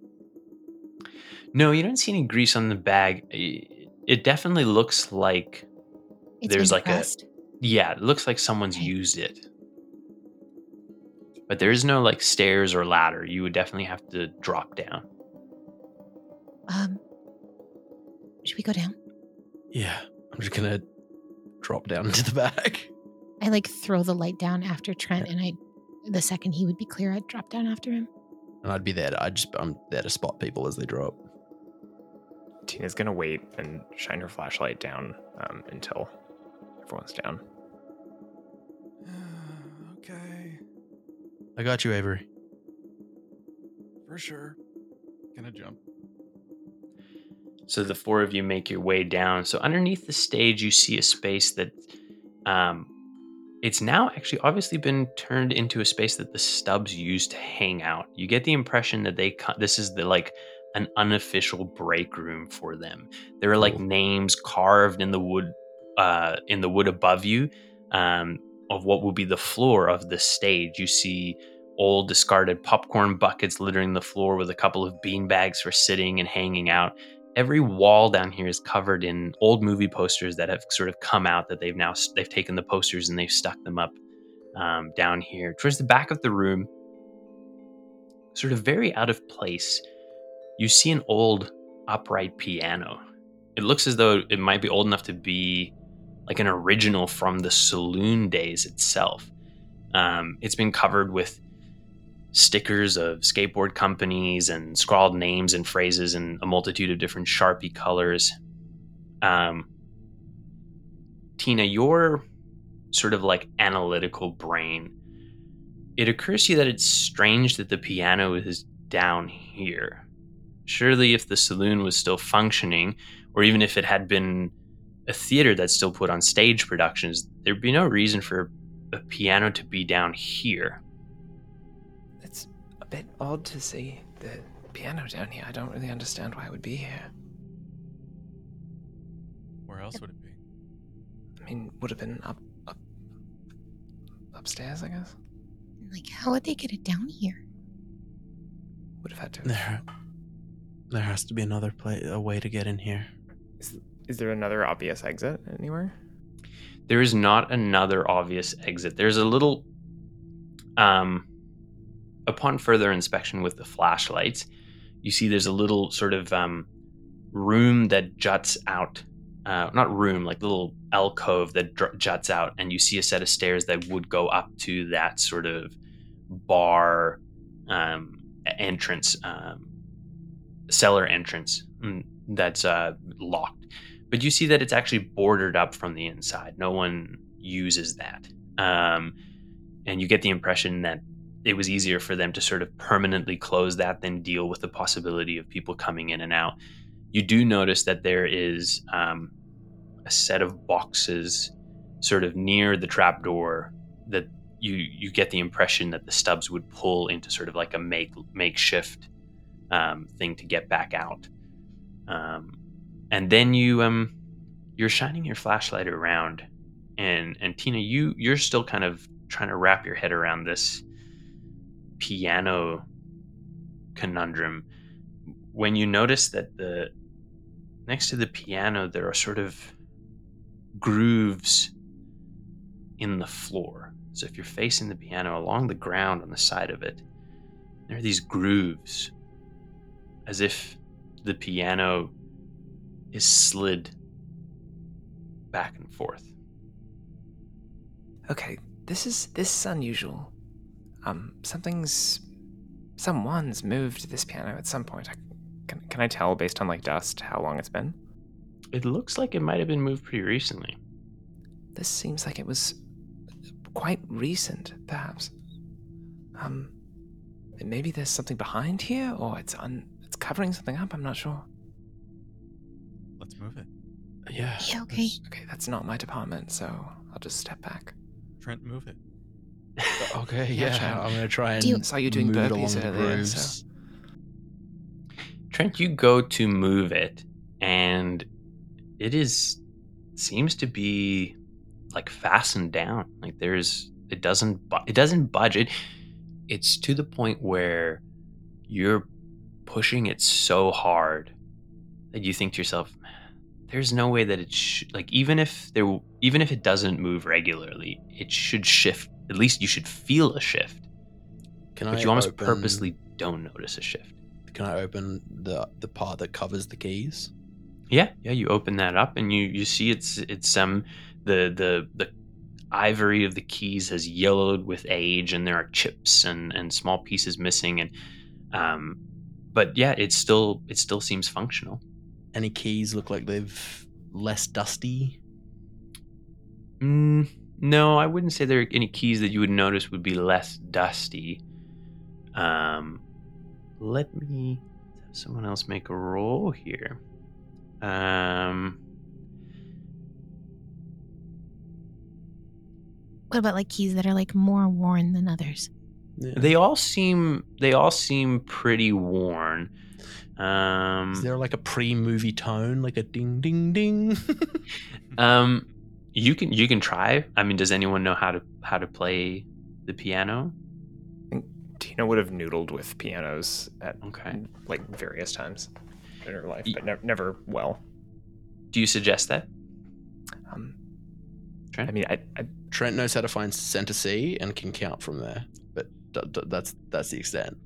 No, you don't see any grease on the bag. It definitely looks like it's there's like pressed. a yeah, it looks like someone's okay. used it. But there is no like stairs or ladder. You would definitely have to drop down. Um, should we go down? Yeah, I'm just going to drop down into the back. I, like, throw the light down after Trent, yeah. and I, the second he would be clear, I'd drop down after him. And I'd be there. To, I'd just, I'm there to spot people as they drop. Tina's going to wait and shine her flashlight down um, until everyone's down. Okay. I got you, Avery. For sure. Gonna jump. So the four of you make your way down. So underneath the stage, you see a space that um, it's now actually obviously been turned into a space that the Stubbs used to hang out. You get the impression that they this is the like an unofficial break room for them. There are like names carved in the wood uh, in the wood above you um, of what will be the floor of the stage. You see old discarded popcorn buckets littering the floor with a couple of bean bags for sitting and hanging out. Every wall down here is covered in old movie posters that have sort of come out that they've now, they've taken the posters and they've stuck them up um, down here. Towards the back of the room, sort of very out of place, you see an old upright piano. It looks as though it might be old enough to be like an original from the saloon days itself. Um, it's been covered with stickers of skateboard companies and scrawled names and phrases in a multitude of different Sharpie colors. Um, Tina, your sort of like analytical brain, it occurs to you that it's strange that the piano is down here. Surely if the saloon was still functioning, or even if it had been a theater that still put on stage productions, there'd be no reason for a piano to be down here. Bit odd to see the piano down here. I don't really understand why it would be here. Where else would it be? I mean, would have been up, up, upstairs, I guess. Like, how would they get it down here? Would have had to. There, there has to be another play, a way to get in here. Is, is there another obvious exit anywhere? There is not another obvious exit. There's a little, um. Upon further inspection with the flashlights, you see there's a little sort of um, room that juts out. Uh, not room, like little alcove that dr- juts out. And you see a set of stairs that would go up to that sort of bar um, entrance, um, cellar entrance that's uh, locked. But you see that it's actually boarded up from the inside. No one uses that. Um, and you get the impression that it was easier for them to sort of permanently close that than deal with the possibility of people coming in and out. You do notice that there is um, a set of boxes sort of near the trapdoor that you you get the impression that the stubs would pull into sort of like a make makeshift um, thing to get back out. Um, and then you um, you're shining your flashlight around, and and Tina, you you're still kind of trying to wrap your head around this piano conundrum when you notice that the next to the piano there are sort of grooves in the floor. So if you're facing the piano, along the ground on the side of it there are these grooves, as if the piano is slid back and forth. Okay, this is this is unusual. Um, something's, someone's moved this piano at some point. I, can, can I tell based on like dust how long it's been? It looks like it might have been moved pretty recently. This seems like it was quite recent, perhaps. Um, maybe there's something behind here, or it's un, it's covering something up. I'm not sure. Let's move it. Yeah. Yeah. Okay. That's, okay, that's not my department, so I'll just step back. Trent, move it. Okay, yeah, yeah, I'm gonna try and. Do you, saw you doing burpees earlier. So. Trent, you go to move it, and it is seems to be like fastened down. Like there's, it doesn't, it doesn't budge. It, it's to the point where you're pushing it so hard that you think to yourself, "There's no way that it should." Like even if there, even if it doesn't move regularly, it should shift. At least you should feel a shift. Can but I you almost open, purposely don't notice a shift. Can I open the the part that covers the keys? Yeah, yeah. You open that up, and you, you see it's it's um the the the ivory of the keys has yellowed with age, and there are chips and, and small pieces missing, and um, but yeah, it's still it still seems functional. Any keys look like they've less dusty? Hmm. No, I wouldn't say there are any keys that you would notice would be less dusty. Um, let me have someone else make a roll here. Um, what about like keys that are like more worn than others? Yeah. They all seem they all seem pretty worn. Um, Is there like a pre-movie tone, like a ding ding ding? um. You can you can try. I mean, does anyone know how to how to play the piano? I think Tina would have noodled with pianos at okay. like various times. in her life, but ne- never well. Do you suggest that? Um, Trent? I mean, I, I... Trent knows how to find center C and can count from there, but d- d- that's that's the extent.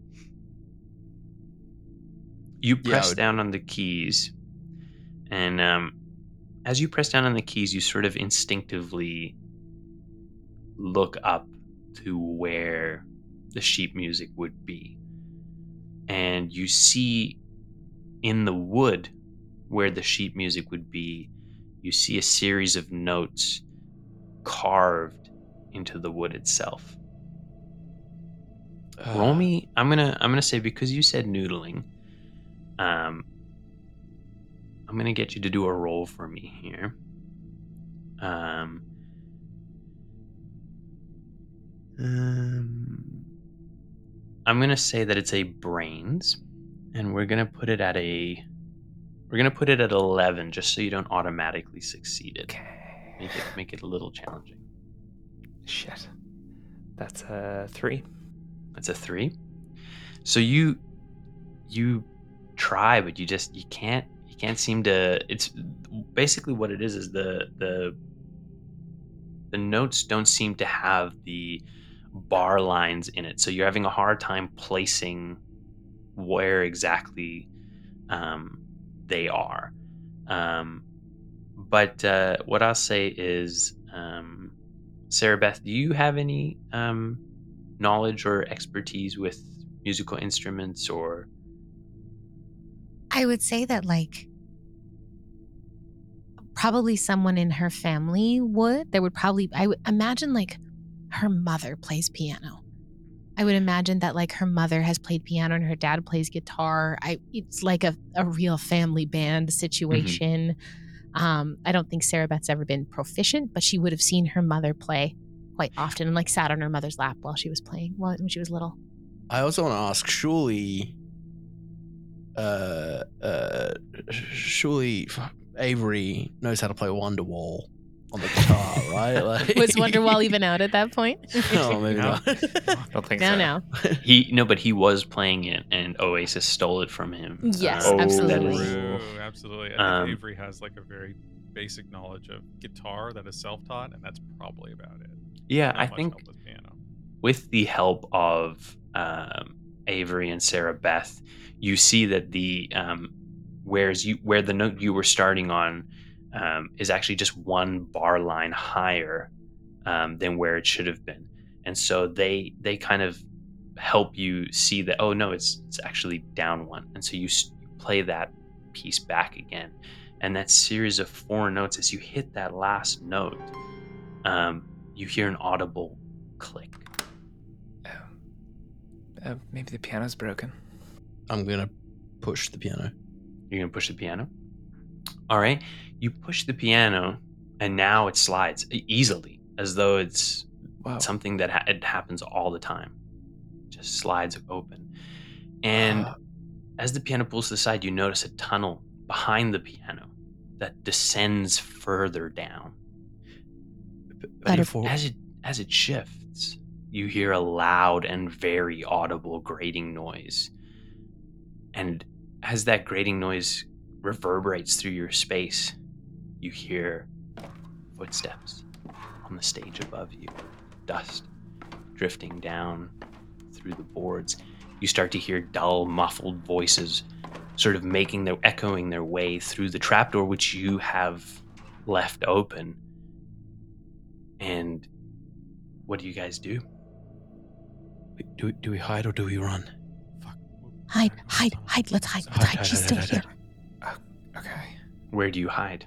You press yeah, would... down on the keys, and um, as you press down on the keys, you sort of instinctively look up to where the sheep music would be. And you see in the wood where the sheep music would be, you see a series of notes carved into the wood itself. Uh, Roll me, I'm gonna I'm gonna say, because you said noodling, um I'm gonna get you to do a roll for me here. Um Um, I'm gonna say that it's a brains, and we're gonna put it at a, we're gonna put it at eleven, just so you don't automatically succeed it. Okay. Make it make it a little challenging. Shit, that's a three. That's a three. So you, you try, but you just you can't you can't seem to. It's basically what it is is the the the notes don't seem to have the bar lines in it, so you're having a hard time placing where exactly um they are, um but uh what I'll say is, um Sara-Beth, do you have any um knowledge or expertise with musical instruments? Or I would say that, like, probably someone in her family would there would probably I would imagine, like, her mother plays piano. I would imagine that, like, her mother has played piano and her dad plays guitar. I it's like a, a real family band situation. Mm-hmm. Um, I don't think Sara-Beth's ever been proficient, but she would have seen her mother play quite often and, like, sat on her mother's lap while she was playing while, when she was little. I also want to ask, surely, uh, uh, surely Avery knows how to play Wonderwall on the guitar, right? Like... Was Wonderwall even out at that point? No, maybe no. not. I don't think no, so. No, no. He no, but he was playing it, and Oasis stole it from him. Yes, uh, absolutely. Ooh, absolutely. I um, think Avery has, like, a very basic knowledge of guitar that is self-taught, and that's probably about it. Yeah, Not I think with, with the help of um, Avery and Sara-Beth, you see that the um, where's you where the note you were starting on. Um, is actually just one bar line higher um, than where it should have been, and so they they kind of help you see that, oh no, it's it's actually down one, and so you play that piece back again, and that series of four notes, as you hit that last note, um, you hear an audible click. Oh, uh, maybe the piano's broken. I'm gonna push the piano. You're gonna push the piano? All right, you push the piano, and now it slides easily, as though it's wow. something that ha- it happens all the time. It just slides open. And uh, as the piano pulls to the side, you notice a tunnel behind the piano that descends further down. But as it, as it shifts, you hear a loud and very audible grating noise. And as that grating noise reverberates through your space, you hear footsteps on the stage above you, dust drifting down through the boards. You start to hear dull, muffled voices sort of making their echoing their way through the trapdoor, which you have left open. And what do you guys do? Wait, do, do we hide or do we run? Fuck. Hide, hide, hide, let's hide, let's hide, hide. She's still here. Okay. Where do you hide?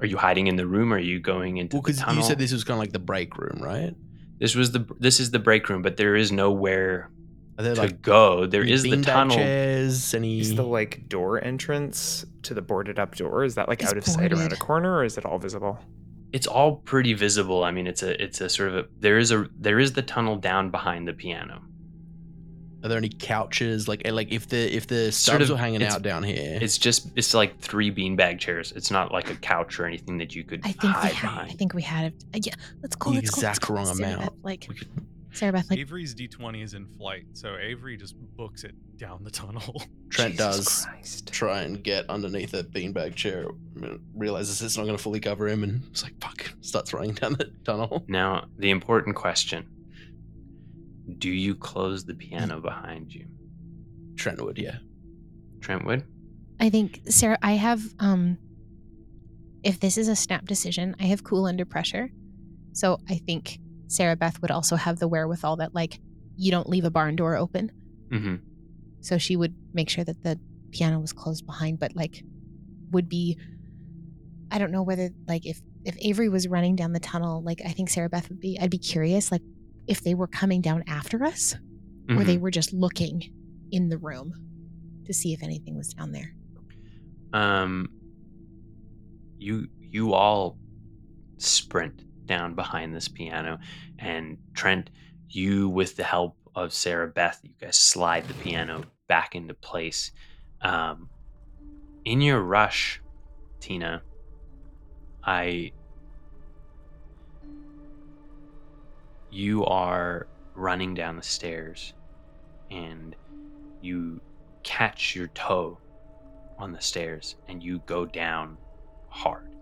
Are you hiding in the room, or are you going into well, the tunnel? Well, because you said this was kind of like the break room, right? This was the this is the break room, but there is nowhere there, to like, go. There is the tunnel. Chairs, any... Is the, like, door entrance to the boarded up door? Is that, like, it's out of boarded. sight around a corner, or is it all visible? It's all pretty visible. I mean, it's a it's a sort of a there is a there is the tunnel down behind the piano. Are there any couches? Like, like if the if the stubs are hanging out down here, it's just it's like three beanbag chairs. It's not like a couch or anything that you could I think hide we had, behind. I think we had. Yeah, let's go. The let's exact go, let's wrong go, amount. Like, we could Sara-Beth, like, Avery's D twenty is in flight, so Avery just books it down the tunnel. Trent Jesus does Christ. Try and get underneath a beanbag chair, realizes it's not going to fully cover him, and it's like, fuck, starts running down the tunnel. Now, the important question. Do you close the piano behind you? Trent would, yeah. Trent would? I think, Sarah, I have, um, if this is a snap decision, I have cool under pressure. So I think Sara-Beth would also have the wherewithal that, like, you don't leave a barn door open. Mm-hmm. So she would make sure that the piano was closed behind, but, like, would be, I don't know whether, like, if, if Avery was running down the tunnel, like, I think Sara-Beth would be, I'd be curious, like, if they were coming down after us, mm-hmm. or they were just looking in the room to see if anything was down there. Um, you, you all sprint down behind this piano, and Trent, you, with the help of Sara-Beth, you guys slide the piano back into place. Um, in your rush, Tina, I, you are running down the stairs, and you catch your toe on the stairs, and you go down hard.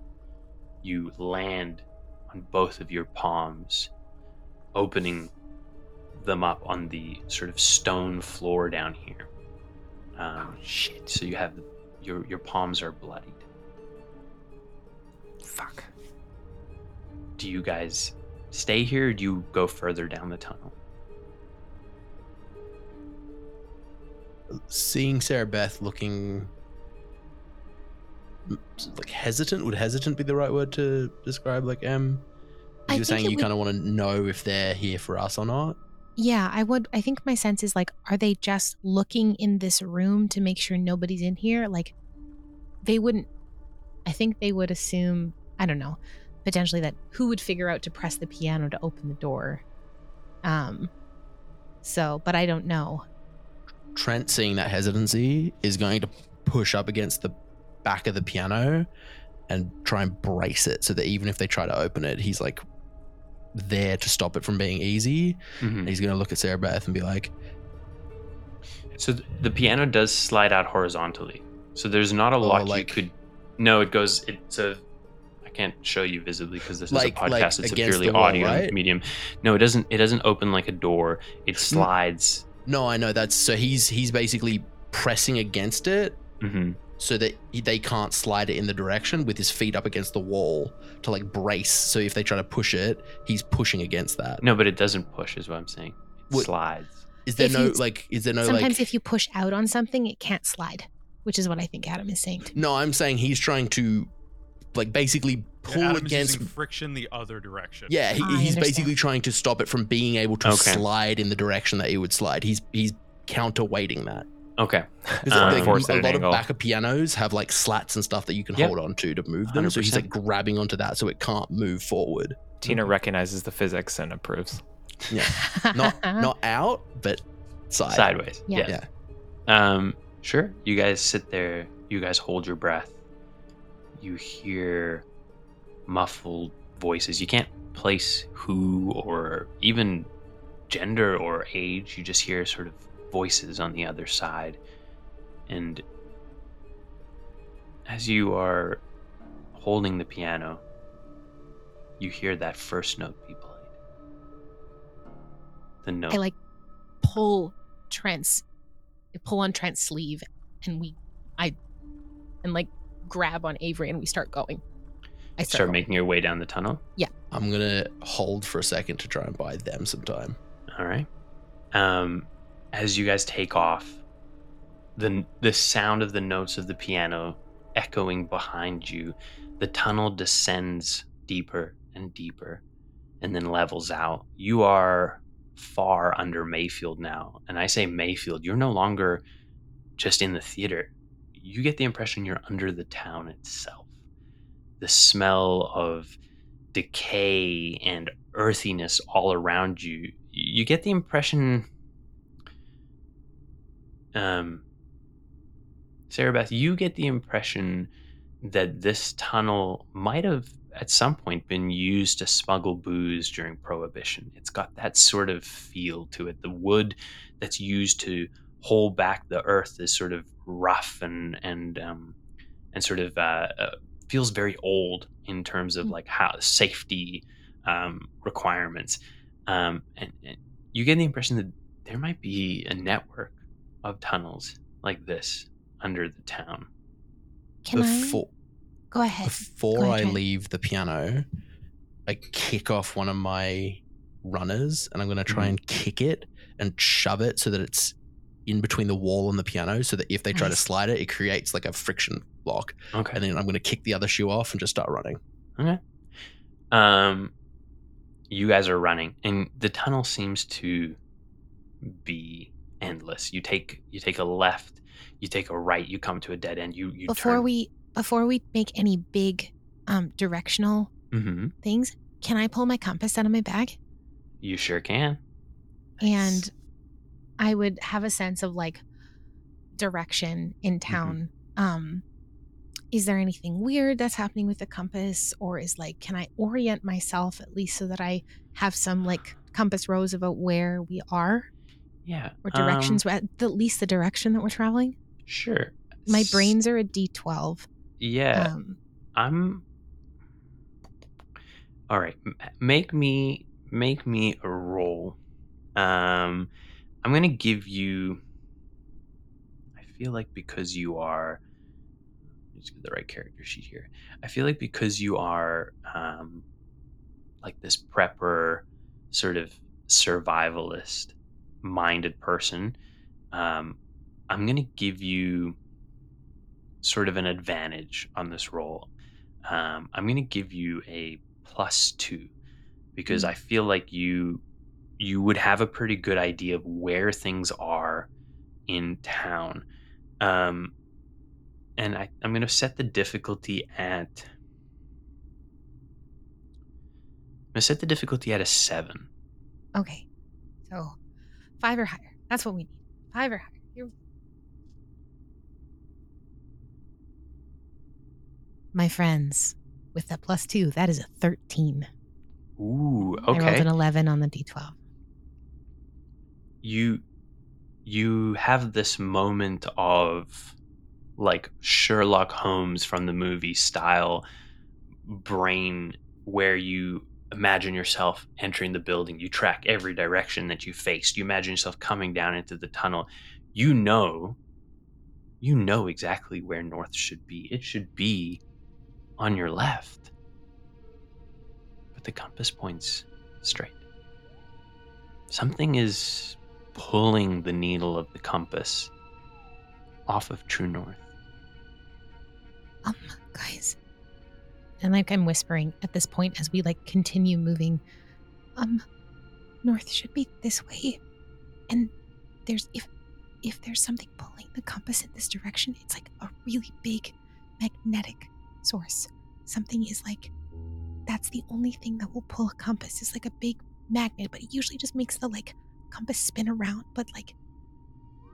You land on both of your palms, opening them up on the sort of stone floor down here. Um, oh, shit. So you have, your your palms are bloodied. Fuck. Do you guys stay here, or do you go further down the tunnel? Seeing Sara-Beth looking like hesitant, would hesitant be the right word to describe, like, um, you were saying you would... kind of want to know if they're here for us or not? Yeah, I would. I think my sense is, like, are they just looking in this room to make sure nobody's in here? Like, they wouldn't, I think they would assume, I don't know, potentially that who would figure out to press the piano to open the door. Um, so, but I don't know. Trent, seeing that hesitancy, is going to push up against the back of the piano and try and brace it so that even if they try to open it, he's like there to stop it from being easy. Mm-hmm. And he's going to look at Sara-Beth and be like, so th- the piano does slide out horizontally, so there's not a lot, like, you could, no, it goes, it's a, I can't show you visibly because this is, like, a podcast, like, it's a purely wall, audio right? medium. No, it doesn't it doesn't open like a door, it slides. No, I know, that's so he's he's basically pressing against it, mm-hmm. so that they can't slide it in the direction, with his feet up against the wall to, like, brace. So if they try to push it, he's pushing against that. No, but it doesn't push, is what I'm saying. It what, slides. Is there if no like? Is there no sometimes like? Sometimes if you push out on something, it can't slide, which is what I think Adam is saying. No, I'm saying he's trying to, like, basically pull yeah, against friction the other direction. Yeah, he, he's basically trying to stop it from being able to okay. slide in the direction that it would slide. He's he's counterweighting that. Okay. Um, like, a lot angle. Of backer pianos have, like, slats and stuff that you can yep. hold on to to move them. one hundred percent. So he's, like, grabbing onto that so it can't move forward. Tina mm-hmm. recognizes the physics and approves. Yeah. not not out, but side. sideways. Yeah. yeah. Um, sure. You guys sit there. You guys hold your breath. You hear muffled voices. You can't place who or even gender or age. You just hear sort of voices on the other side, and as you are holding the piano, you hear that first note be played. The note. I like pull Trent's, I pull on Trent's sleeve, and we, I, and like grab on Avery, and we start going. I start, start going. Making your way down the tunnel. Yeah. I'm gonna hold for a second to try and buy them some time. All right. Um. As you guys take off, the the sound of the notes of the piano echoing behind you, the tunnel descends deeper and deeper and then levels out. You are far under Mayfield now. And I say Mayfield, you're no longer just in the theater. You get the impression you're under the town itself. The smell of decay and earthiness all around you. You get the impression... Um, Sara-Beth, you get the impression that this tunnel might have at some point been used to smuggle booze during Prohibition. It's got that sort of feel to it. The wood that's used to hold back the earth is sort of rough and and um, and sort of uh, uh, feels very old in terms of like how safety um, requirements. Um, and, and you get the impression that there might be a network of tunnels like this under the town. Can before, I? Go ahead. Before Go ahead, I leave the piano, I kick off one of my runners and I'm going to try mm-hmm. and kick it and shove it so that it's in between the wall and the piano, so that if they nice. try to slide it, it creates like a friction block. Okay. And then I'm going to kick the other shoe off and just start running. Okay. Um, you guys are running and the tunnel seems to be endless. You take you take a left, you take a right, you come to a dead end. You, you before turn. we before we make any big um, directional mm-hmm. things, can I pull my compass out of my bag? You sure can. And nice. I would have a sense of like direction in town. Mm-hmm. Um, is there anything weird that's happening with the compass, or is like, can I orient myself at least so that I have some like compass rose about where we are? Yeah. Or directions, um, at least the direction that we're traveling? Sure. My brains are a D twelve. Yeah. Um, I'm... All right. Make me make me a roll. Um, I'm going to give you... I feel like because you are... Let's get the right character sheet here. I feel like because you are um, like this prepper sort of survivalist minded person, um, I'm going to give you sort of an advantage on this roll. Um, I'm going to give you a plus two because mm-hmm. I feel like you you would have a pretty good idea of where things are in town. Um, and I, I'm going to set the difficulty at... I'm going to set the difficulty at a seven. Okay. So... Five or higher. That's what we need. Five or higher. You're... My friends, with that plus two, that is a thirteen. Ooh, okay. I rolled an eleven on the D twelve. You, you have this moment of, like, Sherlock Holmes from the movie style brain where you... Imagine yourself entering the building. You track every direction that you faced. You imagine yourself coming down into the tunnel. You know, you know exactly where north should be. It should be on your left. But the compass points straight. Something is pulling the needle of the compass off of true north. Um, guys... And like I'm whispering at this point as we like continue moving, um, north should be this way. And there's, if, if there's something pulling the compass in this direction, it's like a really big magnetic source. Something is like, that's the only thing that will pull a compass is like a big magnet, but it usually just makes the like compass spin around. But like,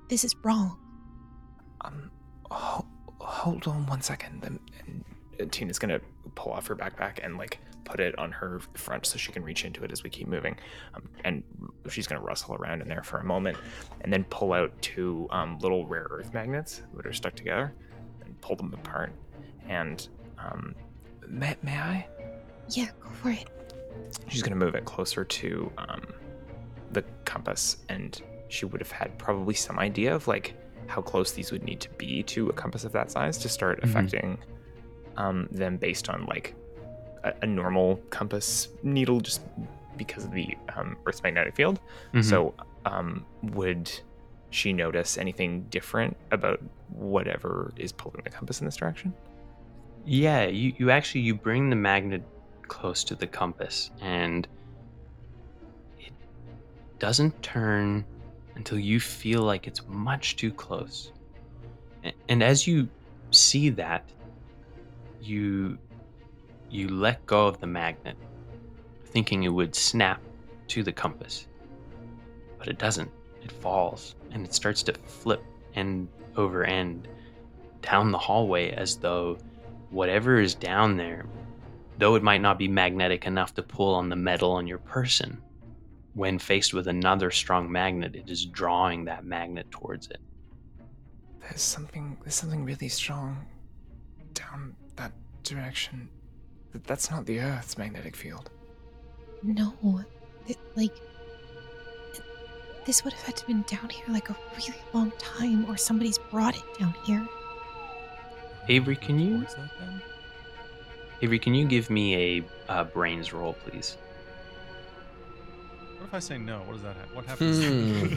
this is wrong. Um, ho- hold on one second. Then. Tina's gonna pull off her backpack and like put it on her front so she can reach into it as we keep moving, um, and she's gonna rustle around in there for a moment and then pull out two um, little rare earth magnets that are stuck together and pull them apart. And um, may, may I? Yeah, go for it. She's gonna move it closer to um, the compass, and she would have had probably some idea of like how close these would need to be to a compass of that size to start mm-hmm. affecting Um, them based on like a, a normal compass needle, just because of the um, Earth's magnetic field. Mm-hmm. So um, would she notice anything different about whatever is pulling the compass in this direction? Yeah, you, you actually, you bring the magnet close to the compass and it doesn't turn until you feel like it's much too close. And, and as you see that, You you let go of the magnet, thinking it would snap to the compass. But it doesn't. It falls, and it starts to flip end over end down the hallway as though whatever is down there, though it might not be magnetic enough to pull on the metal on your person, when faced with another strong magnet, it is drawing that magnet towards it. There's something there's something really strong down that direction. That's not the Earth's magnetic field. No. It, like, it, this would have had to have been down here like a really long time, or somebody's brought it down here. Avery, can you... Avery, can you give me a uh, brains roll, please? What if I say no? What does that happen? What happens? Hmm.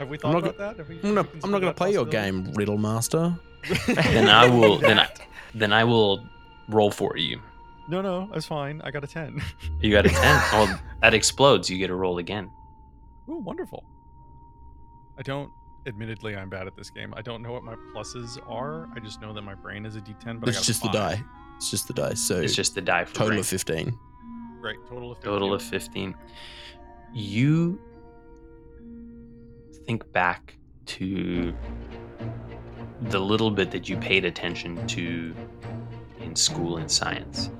Have we thought about that? Have we, I'm not, I'm not going to play your game, Riddle Master. Then I will... Then I, then I will... roll for you. No, no, that's fine. I got a ten. You got a ten? Oh, that explodes. You get a roll again. Ooh, wonderful. I don't, admittedly, I'm bad at this game. I don't know what my pluses are. I just know that my brain is a D ten, but it's I got just five. The die. It's just the die. So it's just the die for total brain. Of fifteen. Right, total of fifteen. Total of fifteen. You think back to the little bit that you paid attention to in school in science,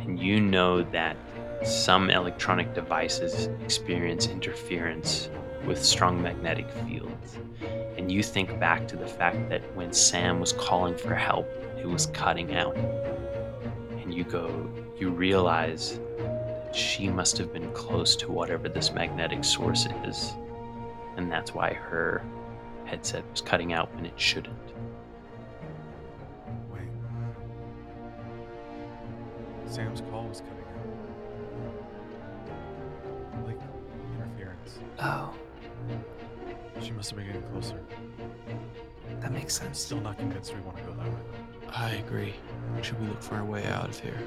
and you know that some electronic devices experience interference with strong magnetic fields, and you think back to the fact that when Sam was calling for help, it was cutting out, and you go you realize that she must have been close to whatever this magnetic source is, and that's why her headset was cutting out when it shouldn't. Sam's call was coming out. Like, interference. Oh. She must have been getting closer. That makes sense. I'm still not convinced we want to go that way. I agree. Should we look for our way out of here?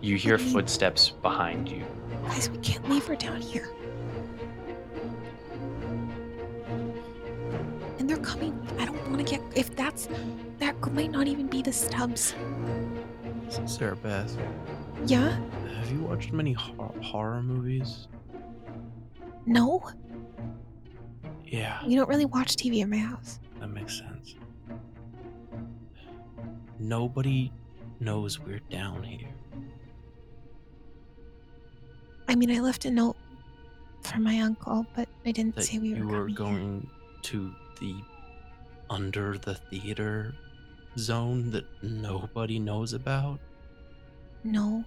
You hear okay. footsteps behind you. Guys, we can't leave her down here. And they're coming. I don't want to get... If that's... That might not even be the Stubbs. Sara-Beth. Yeah? Have you watched many hor- horror movies? No. Yeah. You don't really watch T V in my house. That makes sense. Nobody knows we're down here. I mean, I left a note for my uncle, but I didn't that say we were, were coming. You were going to the under the theater zone that nobody knows about? No.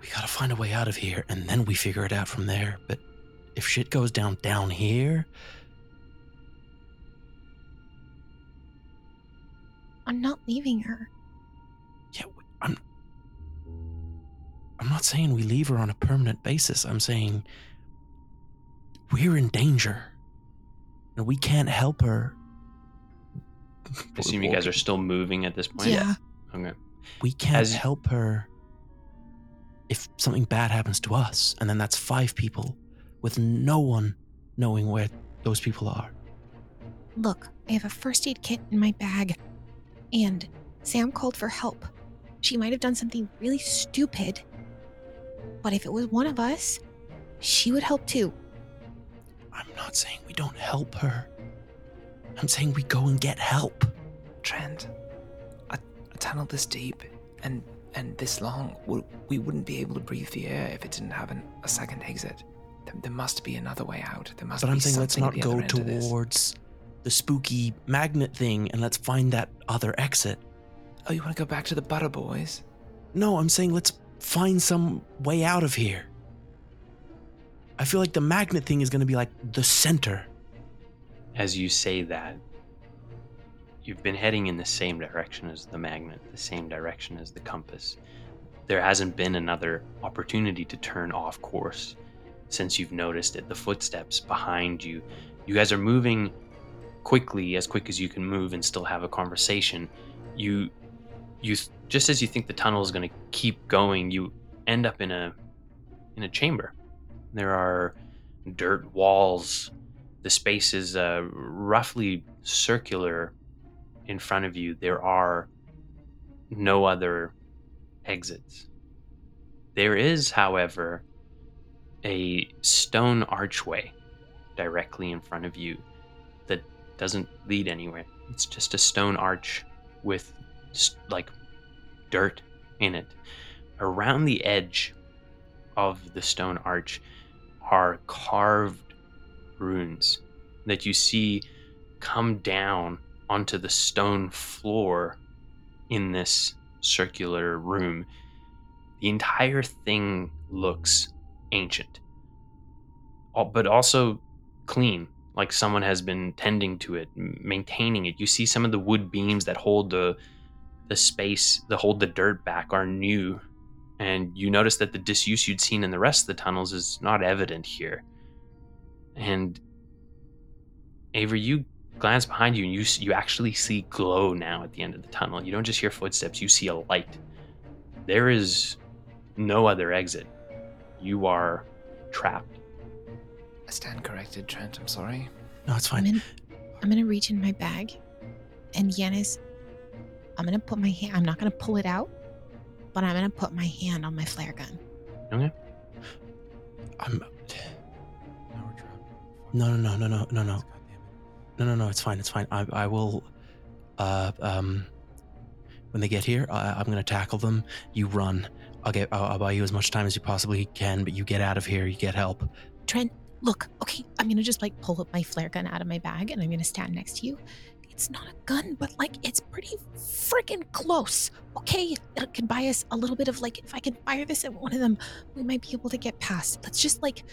We gotta find a way out of here, and then we figure it out from there. But if shit goes down down here... I'm not leaving her. Yeah, I'm... I'm not saying we leave her on a permanent basis. I'm saying we're in danger, and we can't help her. I assume you guys are still moving at this point? Yeah. Okay. We can't As... help her if something bad happens to us, and then that's five people with no one knowing where those people are. Look, I have a first aid kit in my bag, and Sam called for help. She might have done something really stupid, but if it was one of us, she would help too. I'm not saying we don't help her. I'm saying we go and get help. Trent, a, a tunnel this deep and and this long, we, we wouldn't be able to breathe the air if it didn't have an, a second exit. There, there must be another way out. There must but be I'm saying let's not go towards the spooky magnet thing, and let's find that other exit. Oh, you want to go back to the Butter Boys? No, I'm saying let's find some way out of here. I feel like the magnet thing is going to be like the center. As you say that, you've been heading in the same direction as the magnet, the same direction as the compass. There hasn't been another opportunity to turn off course since you've noticed it. The footsteps behind you. You guys are moving quickly, as quick as you can move, and still have a conversation. You, you just as you think the tunnel is going to keep going, you end up in a, in a chamber. There are dirt walls. The space is uh, roughly circular in front of you. There are no other exits. There is, however, a stone archway directly in front of you that doesn't lead anywhere. It's just a stone arch with like dirt in it. Around the edge of the stone arch are carved runes that you see come down onto the stone floor in this circular room. The entire thing looks ancient, but also clean, like someone has been tending to it, maintaining it. You see some of the wood beams that hold the the space, that hold the dirt back, are new, and you notice that the disuse you'd seen in the rest of the tunnels is not evident here. And Avery, you glance behind you, and you you actually see glow now at the end of the tunnel. You don't just hear footsteps, you see a light. There is no other exit. You are trapped. I stand corrected, Trent. I'm sorry. No, it's fine. I'm, in, I'm gonna reach in my bag, and Yanis, I'm gonna put my hand. I'm not gonna pull it out, but I'm gonna put my hand on my flare gun. Okay. I'm. No, no, no, no, no, no, no, no, no, no. It's fine. It's fine. I, I will. Uh, um. When they get here, I, I'm gonna tackle them. You run. I'll get. I'll, I'll buy you as much time as you possibly can, but you get out of here. You get help. Trent. Look, okay, I'm gonna just like pull up my flare gun out of my bag and I'm gonna stand next to you. It's not a gun, but like it's pretty freaking close. Okay, it can buy us a little bit of like, if I can fire this at one of them, we might be able to get past. Let's just like,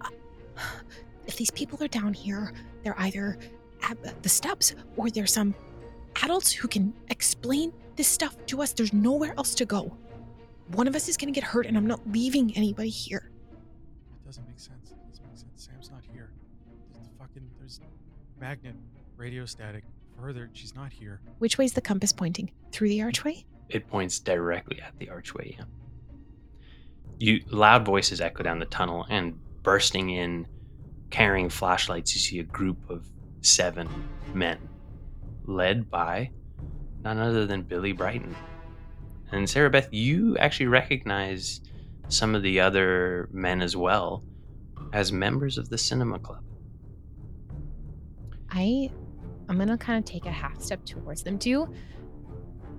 uh, if these people are down here, they're either at the steps or there's some adults who can explain this stuff to us. There's nowhere else to go. One of us is gonna get hurt and I'm not leaving anybody here. That doesn't make sense. Sam's not here. There's the fucking there's magnet radio static further. She's not here. Which way's the compass pointing? Through the archway? It points directly at the archway. Yeah. You loud voices echo down the tunnel, and bursting in, carrying flashlights, you see a group of seven men, led by none other than Billy Brighton. And Sara-Beth, you actually recognize some of the other men as well, as members of the cinema club. I, I'm gonna kind of take a half step towards them. Do,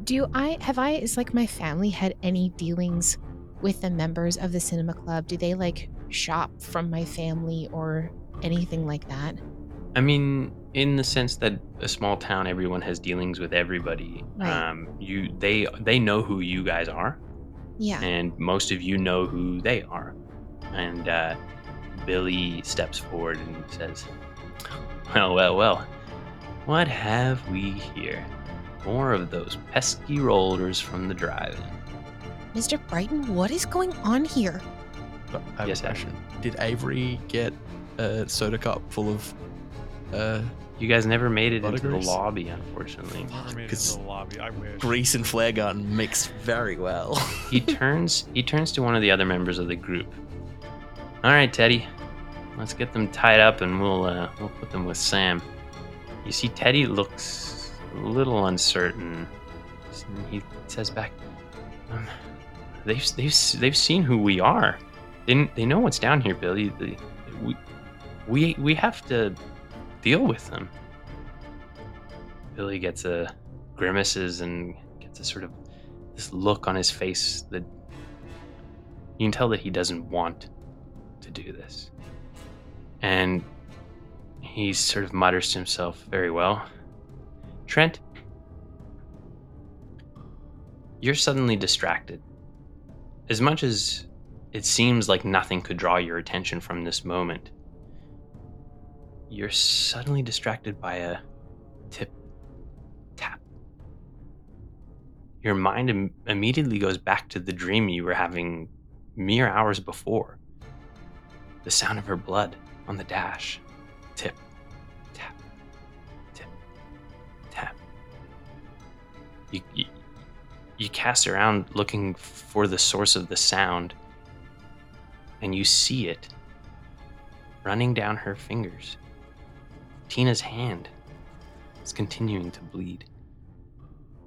do I, have I, is like my family had any dealings with the members of the cinema club? Do they like shop from my family or anything like that? I mean, in the sense that a small town, everyone has dealings with everybody. Right. Um, you, they, they know who you guys are. Yeah. And most of you know who they are. And, uh, Billy steps forward and says, well, well, well, what have we here? More of those pesky rollers from the drive-in. Mister Brighton, what is going on here? I yes, Asher. Did Avery get a soda cup full of... Uh, you guys never made it into grease? The lobby, unfortunately. Never made it into the lobby, I wish. Grease and flare gun mixed very well. he turns. He turns to one of the other members of the group. All right, Teddy, let's get them tied up and we'll uh, we'll put them with Sam. You see, Teddy looks a little uncertain. He says back, um, "They've they've they've seen who we are. They they know what's down here, Billy. They, we we we have to deal with them." Billy gets a grimaces and gets a sort of this look on his face that you can tell that he doesn't want to do this, and he sort of mutters to himself, very well, Trent, you're suddenly distracted. As much as it seems like nothing could draw your attention from this moment, you're suddenly distracted by a tip tap. Your mind im- immediately goes back to the dream you were having mere hours before. The sound of her blood on the dash. Tip, tap, tip, tap. You, you, you cast around looking for the source of the sound, and you see it running down her fingers. Tina's hand is continuing to bleed.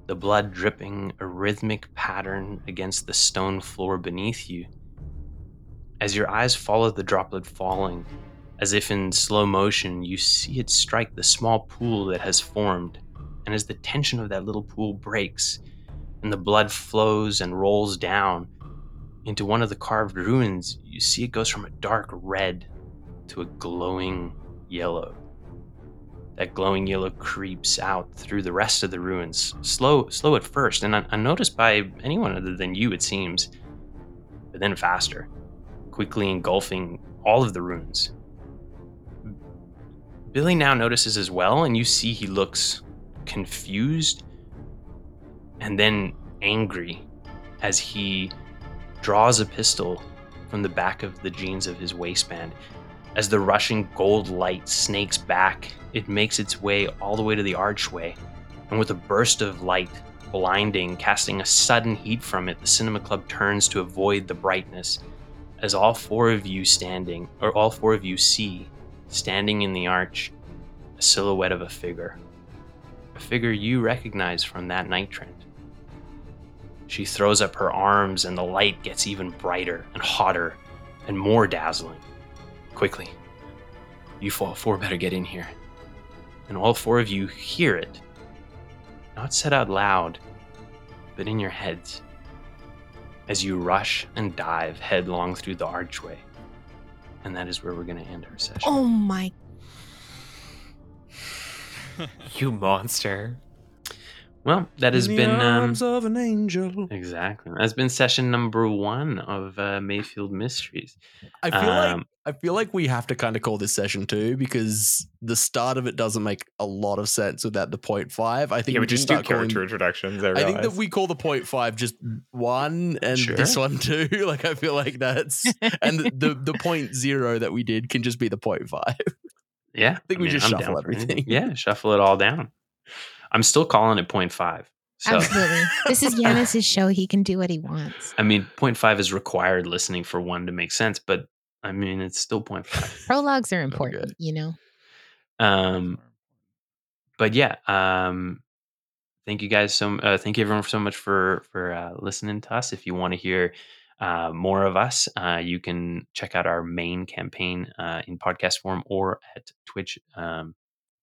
The blood dripping a rhythmic pattern against the stone floor beneath you. As your eyes follow the droplet falling, as if in slow motion, you see it strike the small pool that has formed, and as the tension of that little pool breaks, and the blood flows and rolls down into one of the carved ruins. You see it goes from a dark red to a glowing yellow. That glowing yellow creeps out through the rest of the ruins, slow slow at first, and unnoticed by anyone other than you, it seems, but then faster, quickly engulfing all of the ruins. Billy now notices as well, and you see he looks confused and then angry as he draws a pistol from the back of the jeans of his waistband. As the rushing gold light snakes back, it makes its way all the way to the archway, and with a burst of light, blinding, casting a sudden heat from it, the Cinema Club turns to avoid the brightness, as all four of you standing, or all four of you see, standing in the arch, a silhouette of a figure. A figure you recognize from that night, Trent. She throws up her arms, and the light gets even brighter and hotter and more dazzling. Quickly, you four better get in here. And all four of you hear it, not said out loud, but in your heads, as you rush and dive headlong through the archway. And that is where we're going to end our session. Oh my. You monster. Well, that has in the been arms um, of an angel. Exactly. That's been session number one of uh, Mayfield Mysteries. I feel um, like I feel like we have to kind of call this session two, because the start of it doesn't make a lot of sense without the point five. I think yeah, we, we just do character calling, introductions. I, I think that we call the point five just one and sure. This one two. Like I feel like that's and the, the the point zero that we did can just be the point five. Yeah, I think I we mean, just I'm shuffle everything. Yeah, shuffle it all down. I'm still calling it point five. So. Absolutely. This is Yanis's show. He can do what he wants. I mean, point five is required listening for one to make sense, but I mean, it's still point five. Prologues are important, you know? Um, But yeah, um, thank you guys. so uh, Thank you everyone so much for, for uh, listening to us. If you want to hear uh, more of us, uh, you can check out our main campaign uh, in podcast form or at Twitch. Um,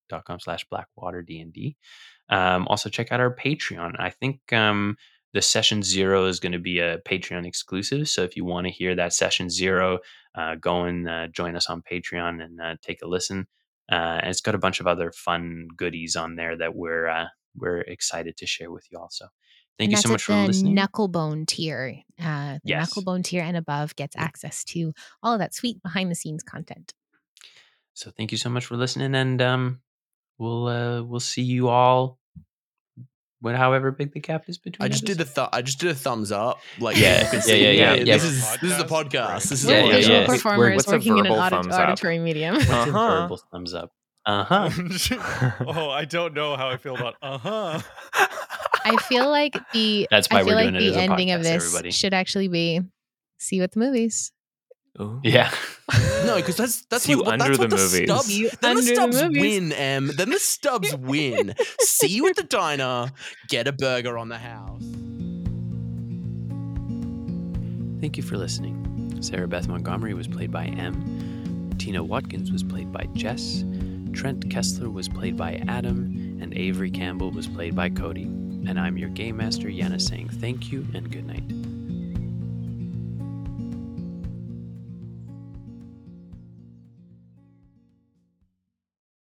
dot com slash Blackwater D and D. Um, also check out our Patreon. I think um, the session zero is going to be a Patreon exclusive. So if you want to hear that session zero, uh, go and uh, join us on Patreon and uh, take a listen. Uh, and it's got a bunch of other fun goodies on there that we're uh, we're excited to share with you all. So thank and you so much for listening. Knucklebone tier, uh, the yes. Knucklebone tier and above gets access to all of that sweet behind the scenes content. So thank you so much for listening, and um. We'll uh, we'll see you all when however big the gap is between. I just us. did a th- I just did a thumbs up. Like yeah, yeah, yeah, yeah, yeah, yeah. This is this is the podcast. This is yeah, yeah, yeah. performers We're, working in an audit- auditory medium. What's uh-huh. a verbal thumbs up? Uh huh. Oh, I don't know how I feel about uh huh. I feel like the that's why I feel we're doing like it the as ending a podcast, of this everybody. Should actually be see you at the movies. Ooh. Yeah. No, because that's that's you what, under that's the movies. The stubs, you then under the stubs the movies. win, Em. Then the stubs win. See you at the diner. Get a burger on the house. Thank you for listening. Sara-Beth Montgomery was played by Em. Tina Watkins was played by Jess. Trent Kessler was played by Adam, and Avery Campbell was played by Cody. And I'm your game master, Yana, saying thank you and good night.